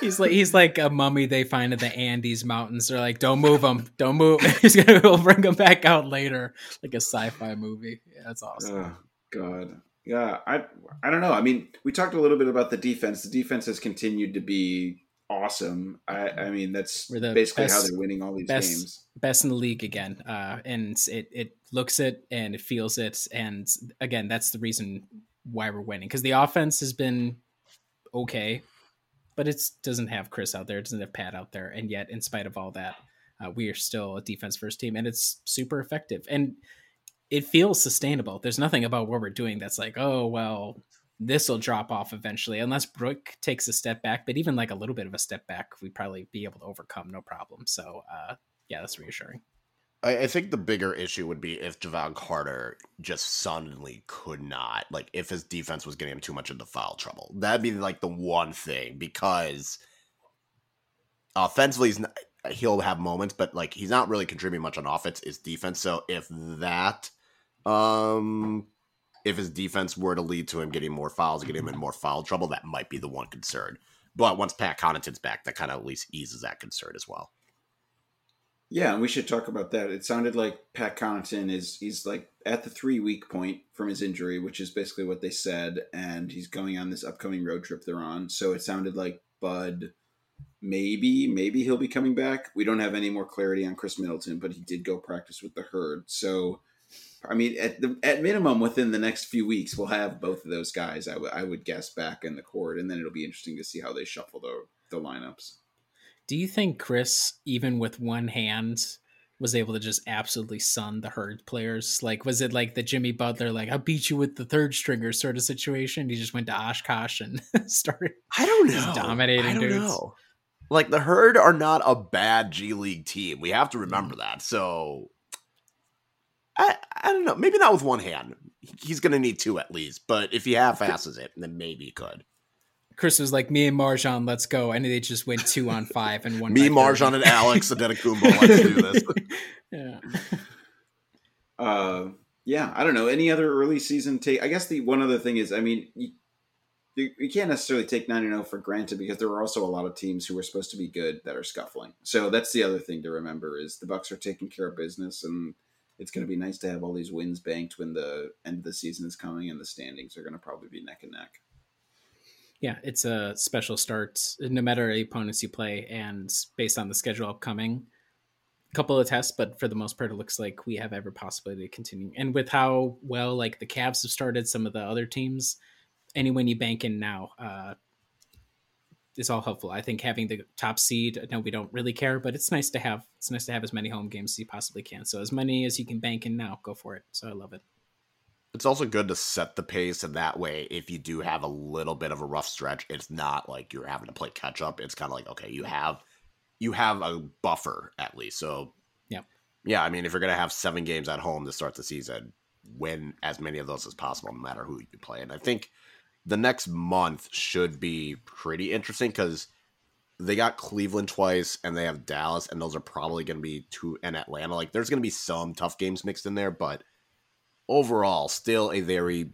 He's like, he's like a mummy they find in the Andes mountains. They're like, don't move him. Don't move. He's going to bring him back out later. Like a sci-fi movie. Yeah, that's awesome. Oh, God. Yeah, I I don't know. I mean, we talked a little bit about the defense. The defense has continued to be awesome. I, I mean, that's basically best, how they're winning all these best, games. Best in the league again. Uh, and it, it looks it and it feels it. And again, that's the reason why we're winning, because the offense has been okay, but it doesn't have Chris out there. It doesn't have Pat out there. And yet, in spite of all that, uh, we are still a defense first team, and it's super effective. And it feels sustainable. There's nothing about what we're doing that's like, oh, well, this will drop off eventually, unless Brooke takes a step back. But even like a little bit of a step back, we'd probably be able to overcome, no problem. So, uh, yeah, that's reassuring. I, I think the bigger issue would be if Javon Carter just suddenly could not, like, if his defense was getting him too much into foul trouble. That'd be like the one thing, because offensively, he's not, he'll have moments, but like he's not really contributing much on offense. It's defense. So if that. Um, if his defense were to lead to him getting more fouls, getting him in more foul trouble, that might be the one concern. But once Pat Connaughton's back, that kind of at least eases that concern as well. Yeah, and we should talk about that. It sounded like Pat Connaughton is he's like at the three week point from his injury, which is basically what they said, and he's going on this upcoming road trip they're on. So it sounded like Bud, maybe, maybe he'll be coming back. We don't have any more clarity on Chris Middleton, but he did go practice with the Herd, so. I mean, at the at minimum, within the next few weeks, we'll have both of those guys, I, w- I would guess, back in the court, and then it'll be interesting to see how they shuffle the, the lineups. Do you think Chris, even with one hand, was able to just absolutely sun the Herd players? Like, was it like the Jimmy Butler, like, I'll beat you with the third stringer sort of situation? He just went to Oshkosh and started I don't know. Just dominating I don't dudes. Know. Like, the Herd are not a bad G League team. We have to remember that, so... I, I don't know. Maybe not with one hand. He's going to need two at least. But if he half-asses it, then maybe he could. Chris was like, me and MarJon, let's go. And they just went two on five and one. Me, MarJon, and Alex, and then a Kumbo, let's do this. Yeah. Uh, yeah, I don't know. Any other early season take? I guess the one other thing is, I mean, you, you, you can't necessarily take nine and oh for granted, because there are also a lot of teams who are supposed to be good that are scuffling. So that's the other thing to remember is the Bucks are taking care of business, and it's going to be nice to have all these wins banked when the end of the season is coming, and the standings are going to probably be neck and neck. Yeah, it's a special start, no matter the opponents you play, and based on the schedule upcoming, couple of tests, but for the most part, it looks like we have every possibility to continue. And with how well, like, the Cavs have started, some of the other teams, anyone you bank in now uh, is all helpful. I think having the top seed, no, we don't really care, but it's nice to have. It's nice to have as many home games as you possibly can. So as many as you can bank in now, go for it. So I love it. It's also good to set the pace, and that way, if you do have a little bit of a rough stretch, it's not like you're having to play catch up. It's kind of like, okay, you have you have a buffer at least. So yeah, yeah. I mean, if you're gonna have seven games at home to start the season, win as many of those as possible, no matter who you play. And I think the next month should be pretty interesting because they got Cleveland twice, and they have Dallas, and those are probably gonna be two, and Atlanta. Like, there's gonna be some tough games mixed in there, but overall, still a very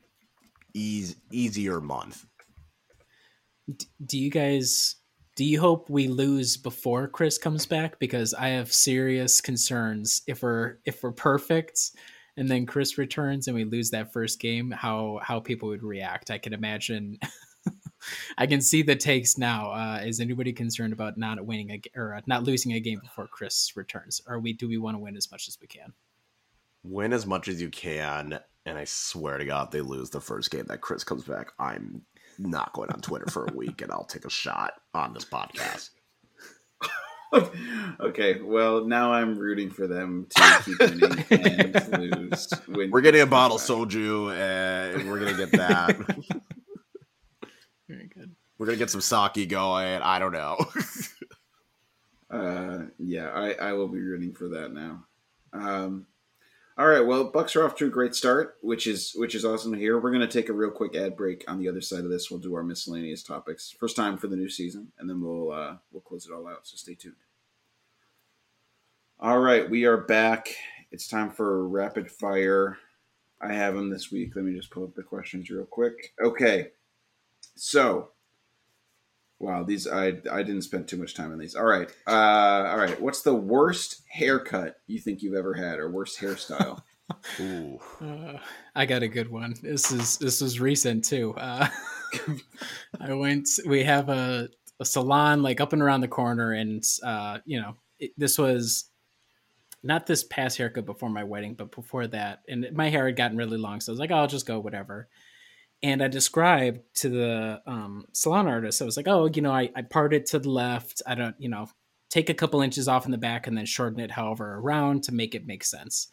easy, easier month. Do you guys, do you hope we lose before Chris comes back? Because I have serious concerns if we're, if we're perfect and then Chris returns and we lose that first game, how, how people would react. I can imagine. I can see the takes now. Uh, is anybody concerned about not winning a, or not losing a game before Chris returns? Or we, do we want to win as much as we can? Win as much as you can, and I swear to God, they lose the first game that Chris comes back, I'm not going on Twitter for a week, and I'll take a shot on this podcast. Okay, well, now I'm rooting for them to keep winning and lose. Win. We're getting a bottle soju, and we're going to get that. Very good. We're going to get some sake going. I don't know. uh, yeah, I, I will be rooting for that now. Um All right, well, Bucks are off to a great start, which is which is awesome to hear. We're going to take a real quick ad break. On the other side of this, we'll do our miscellaneous topics. First time for the new season, and then we'll uh, we'll close it all out, so stay tuned. All right, we are back. It's time for rapid fire. I have them this week. Let me just pull up the questions real quick. Okay, so, wow, these I I didn't spend too much time on these. All right, uh, all right. What's the worst haircut you think you've ever had, or worst hairstyle? Ooh, uh, I got a good one. This is this is recent too. Uh, I went. We have a, a salon like up and around the corner, and uh, you know, it, this was not this past haircut before my wedding, but before that, and my hair had gotten really long, so I was like, oh, I'll just go whatever. And I described to the um, salon artist, I was like, oh, you know, I, I part it to the left. I don't, you know, take a couple inches off in the back and then shorten it however around to make it make sense.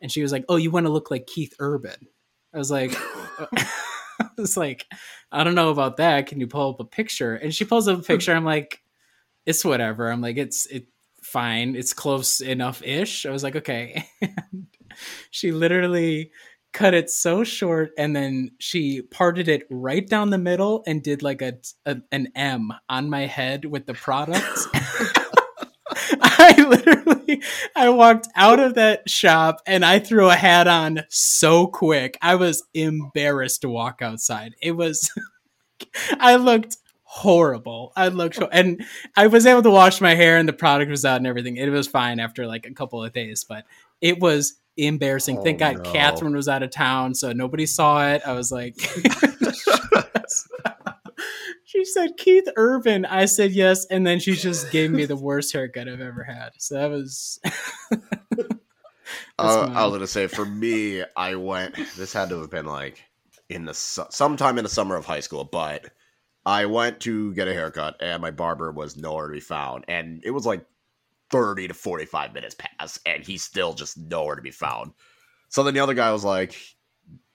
And she was like, oh, you want to look like Keith Urban? I was like, I was like, I don't know about that. Can you pull up a picture? And she pulls up a picture. I'm like, it's whatever. I'm like, it's it fine. It's close enough-ish. I was like, okay. And she literally cut it so short, and then she parted it right down the middle and did like a, a an M on my head with the product. I literally, I walked out of that shop and I threw a hat on so quick. I was embarrassed to walk outside. It was, I looked horrible. I looked, and I was able to wash my hair and the product was out and everything. It was fine after like a couple of days, but it was embarrassing. Oh, thank God no. Catherine was out of town, so nobody saw it. I was like, she said Keith Urban. I said yes, and then she just gave me the worst haircut I've ever had. So that was. uh, I was gonna say for me, I went. This had to have been like in the su- sometime in the summer of high school, but I went to get a haircut, and my barber was nowhere to be found, and it was like thirty to forty-five minutes pass, and he's still just nowhere to be found. So then the other guy was like,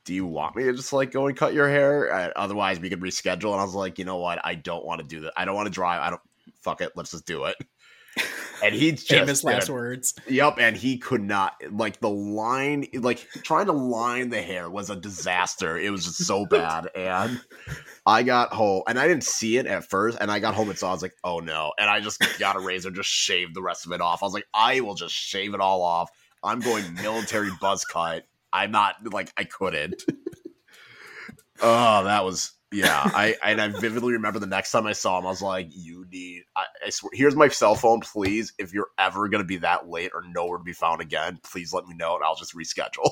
do you want me to just like go and cut your hair? Uh, otherwise we could reschedule. And I was like, you know what? I don't want to do that. I don't want to drive. I don't fuck it. Let's just do it. And he just famous last uh, words. Yep. And he could not like the line, like trying to line the hair was a disaster. It was just so bad. And I got home and I didn't see it at first. And I got home and saw, I was like, oh no. And I just got a razor, just shaved the rest of it off. I was like, I will just shave it all off. I'm going military buzz cut. I'm not like, I couldn't. Oh, that was, yeah. I, and I vividly remember the next time I saw him, I was like, you need, I, I swear, here's my cell phone, please. If you're ever going to be that late or nowhere to be found again, please let me know and I'll just reschedule.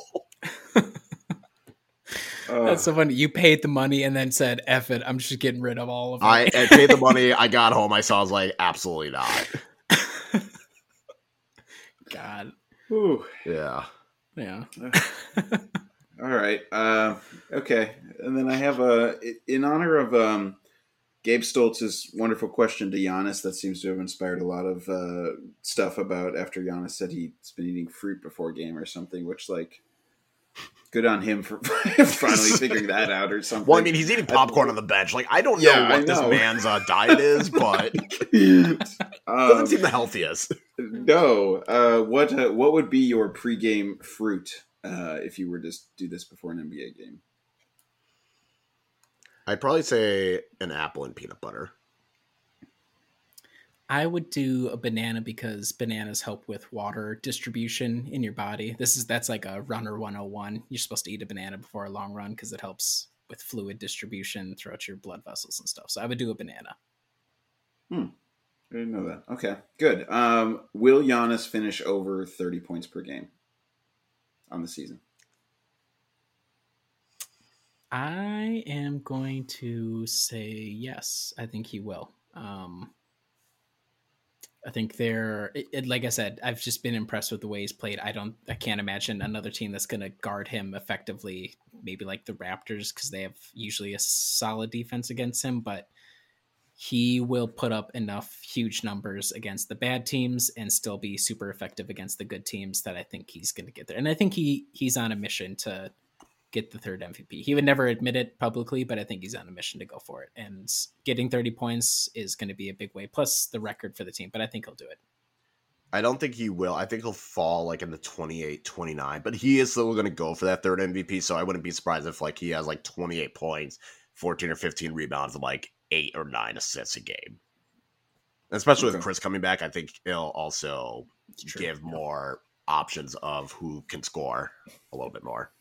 That's so funny. You paid the money and then said, F it, I'm just getting rid of all of it. I, I paid the money. I got home. I saw, I was like, absolutely not. God, Ooh. Yeah. Yeah. All right. Uh, okay. And then I have a, in honor of um, Gabe Stoltz's wonderful question to Giannis that seems to have inspired a lot of uh, stuff about after Giannis said he's been eating fruit before game or something, which, like, good on him for finally figuring that out or something. Well, I mean, he's eating popcorn on the bench. Like, I don't know yeah, what know. this man's uh, diet is, but it doesn't um, seem the healthiest. No. Uh, what uh, what would be your pregame fruit uh, if you were to do this before an N B A game? I'd probably say an apple and peanut butter. I would do a banana because bananas help with water distribution in your body. This is that's like a runner one oh one. You're supposed to eat a banana before a long run because it helps with fluid distribution throughout your blood vessels and stuff. So I would do a banana. Hmm. I didn't know that. Okay, good. Um, will Giannis finish over thirty points per game on the season? I am going to say yes. I think he will. Um, I think they're it, it, like I said, I've just been impressed with the way he's played. I don't, I can't imagine another team that's going to guard him effectively, maybe like the Raptors, because they have usually a solid defense against him, but he will put up enough huge numbers against the bad teams and still be super effective against the good teams that I think he's going to get there. And I think he, he's on a mission to get the third M V P. He would never admit it publicly, but I think he's on a mission to go for it. And getting thirty points is going to be a big way, plus the record for the team, but I think he'll do it. I don't think he will. I think he'll fall like in the twenty-eight, twenty-nine, but he is still going to go for that third M V P, so I wouldn't be surprised if like he has like twenty-eight points, fourteen or fifteen rebounds, and like eight or nine assists a game. And especially okay. with Chris coming back, I think he'll also true, give yeah. more options of who can score a little bit more.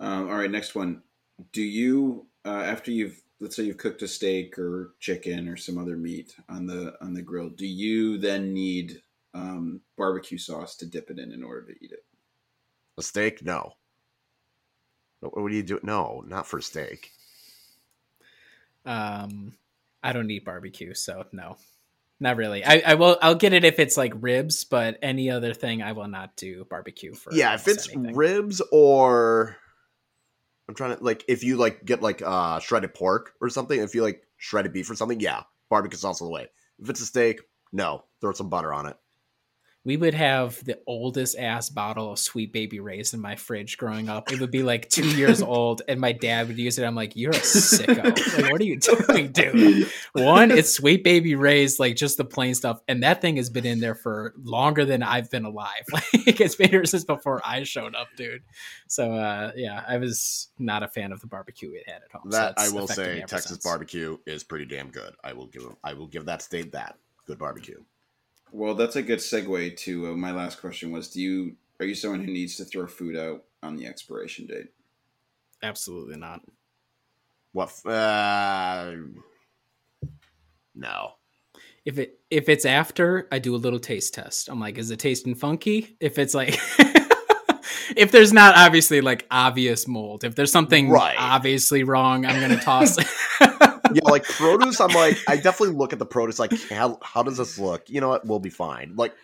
Um, all right, next one. Do you, uh, after you've, let's say you've cooked a steak or chicken or some other meat on the on the grill, do you then need um, barbecue sauce to dip it in in order to eat it? A steak? No. What do you do? No, not for steak. Um, I don't eat barbecue, so no, not really. I, I will. I'll get it if it's like ribs, but any other thing, I will not do barbecue for. Yeah, if it's anything. Ribs or. I'm trying to like if you like get like uh, shredded pork or something. If you like shredded beef or something, yeah, barbecue sauce all the way. If it's a steak, no, throw some butter on it. We would have the oldest ass bottle of Sweet Baby Ray's in my fridge growing up. It would be like two years old, and my dad would use it. I'm like, "You're a sicko! Like, what are you doing, dude?" One, it's Sweet Baby Ray's, like just the plain stuff, and that thing has been in there for longer than I've been alive. Like it's been here since before I showed up, dude. So uh, yeah, I was not a fan of the barbecue we had at home. That so I will say, Texas since. barbecue is pretty damn good. I will give I will give that state that good barbecue. Well, that's a good segue to uh, my last question was, do you, are you someone who needs to throw food out on the expiration date? Absolutely not. What? Uh, no. If it, if it's after, I do a little taste test. I'm like, is it tasting funky? If it's like, if there's not obviously like obvious mold, if there's something right. obviously wrong, I'm going to toss it. Yeah, like produce, I'm like, I definitely look at the produce like, how, how does this look? You know what? We'll be fine. Like,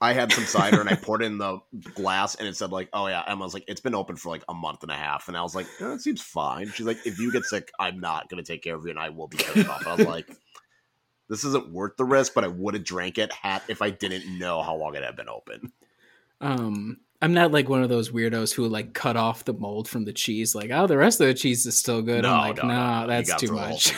I had some cider and I poured it in the glass and it said like, oh yeah. Emma's like, it's been open for like a month and a half. And I was like, oh, it seems fine. She's like, if you get sick, I'm not going to take care of you and I will be carried off. I was like, this isn't worth the risk, but I would have drank it had if I didn't know how long it had been open. Um. I'm not like one of those weirdos who like cut off the mold from the cheese. Like, oh, the rest of the cheese is still good. No, I'm like, no, no, no that's too much.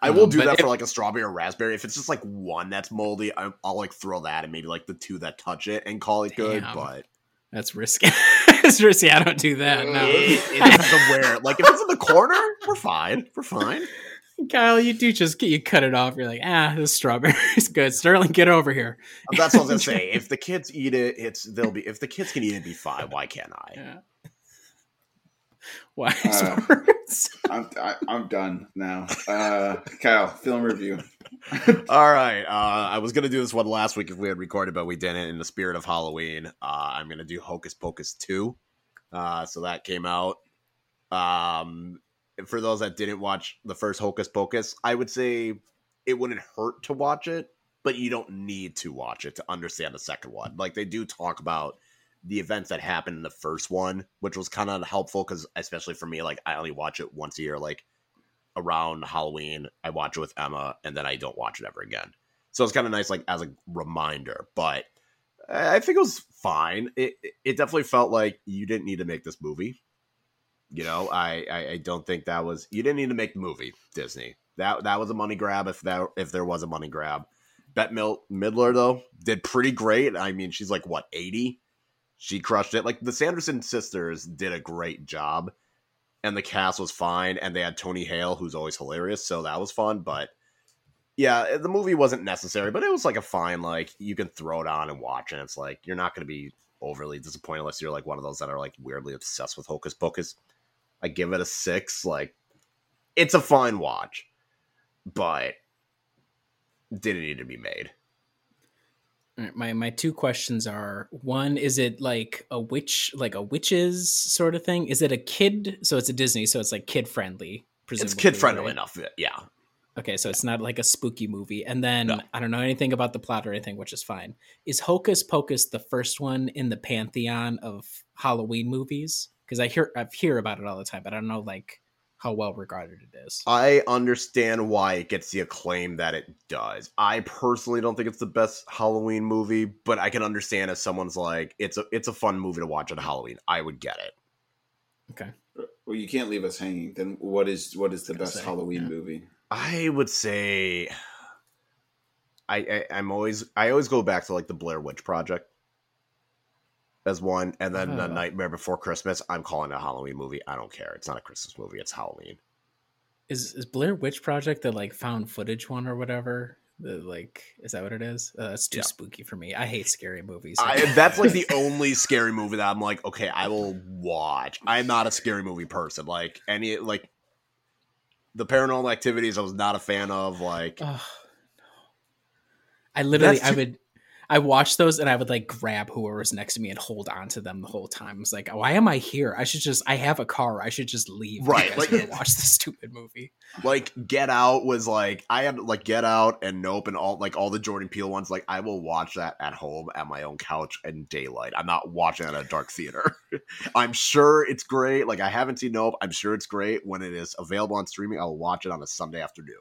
I will um, do that if, for like a strawberry or raspberry. If it's just like one that's moldy, I'm, I'll like throw that and maybe like the two that touch it and call it damn, good. But that's risky. It's risky. I don't do that. No, it, it is aware. Like if it's in the corner, we're fine. We're fine. Kyle, you do just you cut it off. You're like, ah, this strawberry is good. Sterling, get over here. That's what I was gonna say. If the kids eat it, it's they'll be. If the kids can eat it, be fine. Why can't I? Yeah. Why? Uh, I'm I, I'm done now. Uh, Kyle, film review. All right. Uh, I was gonna do this one last week if we had recorded, but we didn't. In the spirit of Halloween, uh, I'm gonna do Hocus Pocus two. Uh, so that came out. Um. For those that didn't watch the first Hocus Pocus, I would say it wouldn't hurt to watch it. but you don't need to watch it to understand the second one. Like, they do talk about the events that happened in the first one, which was kind of helpful because, especially for me, like, I only watch it once a year, like around Halloween. I watch it with Emma, and then I don't watch it ever again. So it's kind of nice, like, as a reminder. But I think it was fine. It it definitely felt like you didn't need to make this movie. You know, I, I, I don't think that was, you didn't need to make the movie, Disney. That that was a money grab, if that if there was a money grab. Bette Midler, though, did pretty great. I mean, she's like, what, eighty? She crushed it. Like, the Sanderson sisters did a great job, and the cast was fine, and they had Tony Hale, who's always hilarious, so that was fun. But yeah, the movie wasn't necessary, but it was like a fine, like, you can throw it on and watch, and it's like, you're not going to be overly disappointed unless you're like one of those that are like weirdly obsessed with Hocus Pocus. I give it a six. Like, it's a fine watch, but didn't need to be made. All right, my my two questions are: one, is it like a witch, like a witches sort of thing? Is it a kid? So it's a Disney, so it's like kid friendly. Presumably, it's kid friendly, right? Enough, yeah. Okay, so it's not like a spooky movie. And then no. I don't know anything about the plot or anything, which is fine. Is Hocus Pocus the first one in the pantheon of Halloween movies? Because I hear I hear about it all the time, but I don't know like how well regarded it is. I understand why it gets the acclaim that it does. I personally don't think it's the best Halloween movie, but I can understand if someone's like, it's a it's a fun movie to watch on Halloween. I would get it. Okay. Well, you can't leave us hanging. Then what is what is the best say, Halloween yeah. movie? I would say I, I I'm always I always go back to like the Blair Witch Project as one, and then oh. The Nightmare Before Christmas. I'm calling it a Halloween movie. I don't care. It's not a Christmas movie. It's Halloween. Is is Blair Witch Project the like found footage one or whatever? The, like, is that what it is? Uh, that's too yeah. spooky for me. I hate scary movies. I, that's like the only scary movie that I'm like, okay, I will watch. I'm not a scary movie person. Like any like. The Paranormal Activities I was not a fan of, like... Oh, no. I literally, too- I would, I watched those and I would, like, grab whoever was next to me and hold on to them the whole time. I was like, why am I here? I should just, I have a car. I should just leave. Right. Like, watch this stupid movie. Like, Get Out was, like, I had, like, Get Out and Nope and all, like, all the Jordan Peele ones. Like, I will watch that at home at my own couch in daylight. I'm not watching it at a dark theater. I'm sure it's great. Like, I haven't seen Nope. I'm sure it's great. When it is available on streaming, I'll watch it on a Sunday afternoon.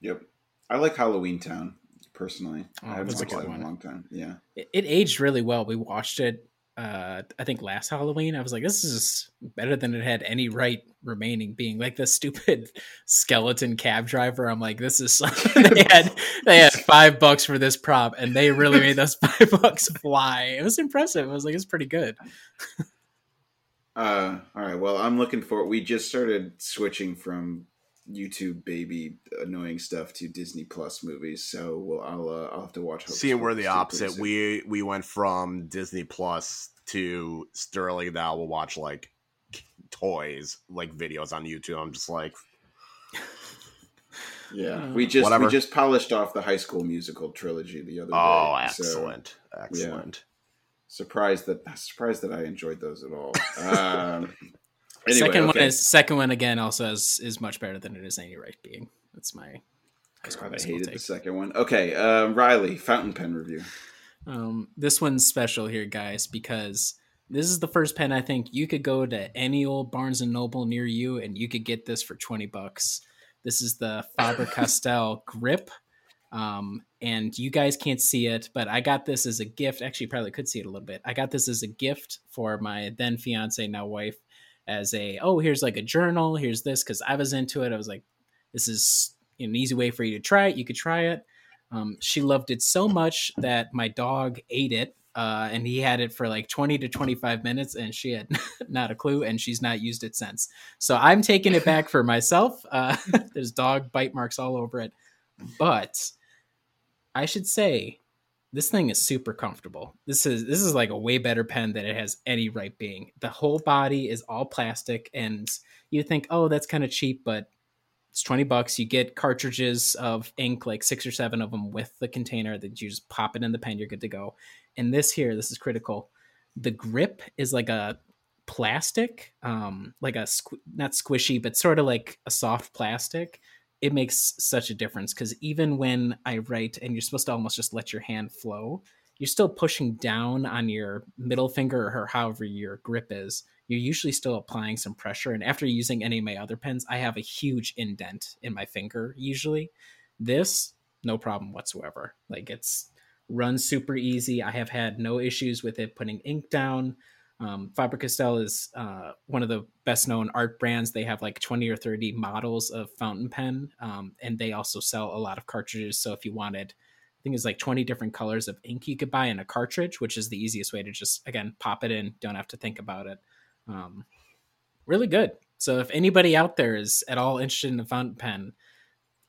Yep. I like Halloween Town. Personally, oh, I haven't watched it in a long time. Yeah, it, it aged really well. We watched it, uh, I think last Halloween. I was like, this is better than it had any right remaining being. Like the stupid skeleton cab driver. I'm like, this is something they had. They had five bucks for this prop, and they really made those five bucks fly. It was impressive. I was like, it's pretty good. uh, all right. Well, I'm looking for. We just started switching from YouTube baby annoying stuff to Disney Plus movies, so we'll I'll uh, I'll have to watch. Hocus Seeing Pocus we're the opposite. We we went from Disney Plus to Sterling. Now we'll watch like toys, like videos on YouTube. I'm just like, yeah. We just Whatever. we just polished off the High School Musical trilogy the other oh, day. Oh, excellent, so, excellent. Yeah. Surprised that surprised that I enjoyed those at all. Um, Anyway, second okay. one is second one again. Also, is is much better than it is any right being. That's my. That's God, I hated take. the second one. Okay, uh, Riley, fountain pen review. Um, this one's special here, guys, because this is the first pen I think you could go to any old Barnes and Noble near you, and you could get this for twenty bucks. This is the Faber-Castell Grip, um, and you guys can't see it, but I got this as a gift. Actually, you probably could see it a little bit. I got this as a gift for my then fiance, now wife. As a, oh, here's like a journal, here's this, because I was into it. I was like, this is an easy way for you to try it. You could try it. Um, she loved it so much that my dog ate it, uh, and he had it for like twenty to twenty-five minutes, and she had not a clue, and she's not used it since. So I'm taking it back for myself. Uh, there's dog bite marks all over it. But I should say, this thing is super comfortable. This is this is like a way better pen than it has any right being. The whole body is all plastic, and you think, oh, that's kind of cheap, but it's twenty bucks. You get cartridges of ink, like six or seven of them with the container that you just pop it in the pen, you're good to go. And this here, this is critical. The grip is like a plastic, um, like a, squ- not squishy, but sort of like a soft plastic it makes such a difference, because even when I write and you're supposed to almost just let your hand flow, you're still pushing down on your middle finger or however your grip is. You're usually still applying some pressure. And after using any of my other pens, I have a huge indent in my finger usually. This, no problem whatsoever. Like, it's runs super easy. I have had no issues with it putting ink down. Um, Faber-Castell is uh, one of the best known art brands. They have like twenty or thirty models of fountain pen, um, and they also sell a lot of cartridges. So if you wanted, I think it's like twenty different colors of ink you could buy in a cartridge, which is the easiest way to just, again, pop it in. Don't have to think about it. Um, really good. So if anybody out there is at all interested in a fountain pen,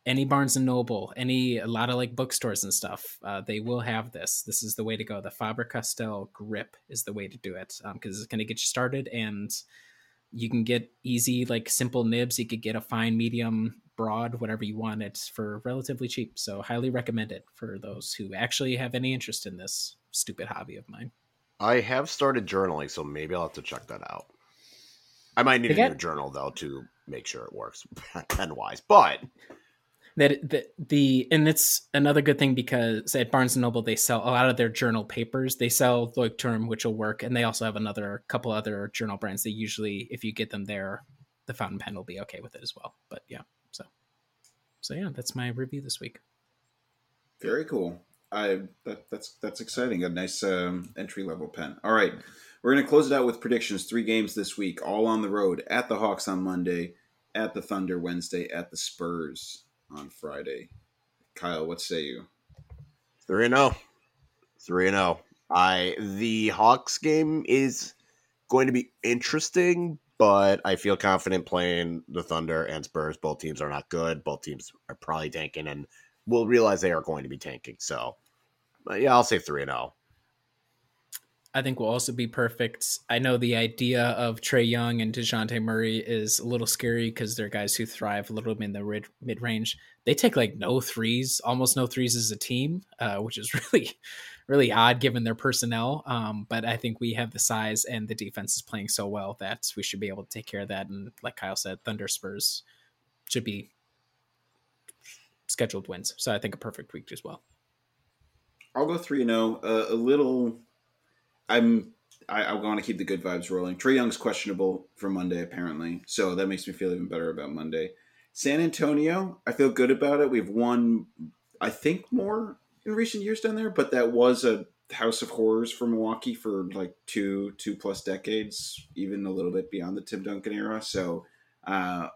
any Barnes and Noble, any a lot of like bookstores and stuff, uh, they will have this. This is the way to go. The Faber-Castell grip is the way to do it, because um, it's going to get you started, and you can get easy, like simple nibs. You could get a fine, medium, broad, whatever you want. It's for relatively cheap. So highly recommend it for those who actually have any interest in this stupid hobby of mine. I have started journaling, so maybe I'll have to check that out. I might need Again. a new journal though to make sure it works pen wise, but. That the, the and it's another good thing, because at Barnes and Noble, they sell a lot of their journal papers. They sell Loic Turm, which will work. And they also have another couple other journal brands. They usually, if you get them there, the fountain pen will be okay with it as well. But yeah, so, so yeah, that's my review this week. Very cool. I that, that's, that's exciting. A nice um, entry level pen. All right. We're going to close it out with predictions. Three games this week, all on the road: at the Hawks on Monday, at the Thunder Wednesday, at the Spurs on Friday. Kyle, what say you? three and oh three and oh I the Hawks game is going to be interesting, but I feel confident playing the Thunder and Spurs. Both teams are not good. Both teams are probably tanking, and we'll realize they are going to be tanking. So, but yeah, I'll say three and oh I think we'll also be perfect. I know the idea of Trae Young and DeJounte Murray is a little scary, because they're guys who thrive a little bit in the mid range. They take like no threes, almost no threes as a team, uh, which is really, really odd given their personnel. Um, but I think we have the size, and the defense is playing so well that we should be able to take care of that. And like Kyle said, Thunder Spurs should be scheduled wins. So I think a perfect week as well. I'll go three and oh, uh, a little... I'm. I, I want to keep the good vibes rolling. Trae Young's questionable for Monday, apparently, so that makes me feel even better about Monday. San Antonio, I feel good about it. We've won, I think, more in recent years down there, but that was a house of horrors for Milwaukee for like two, two plus decades, even a little bit beyond the Tim Duncan era. So uh,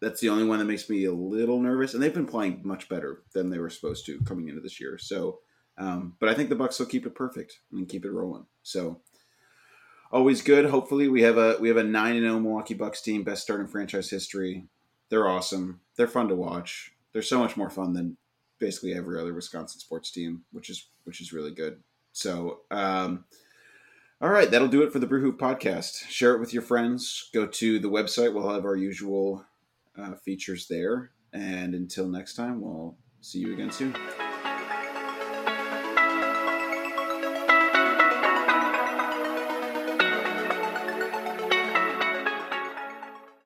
that's the only one that makes me a little nervous. And they've been playing much better than they were supposed to coming into this year. So. Um, but I think the Bucks will keep it perfect and keep it rolling. So always good. Hopefully we have a we have a nine and zero Milwaukee Bucks team, best start in franchise history. They're awesome. They're fun to watch. They're so much more fun than basically every other Wisconsin sports team, which is which is really good. So um, all right, that'll do it for the Brew Hoop podcast. Share it with your friends. Go to the website. We'll have our usual uh, features there. And until next time, we'll see you again soon.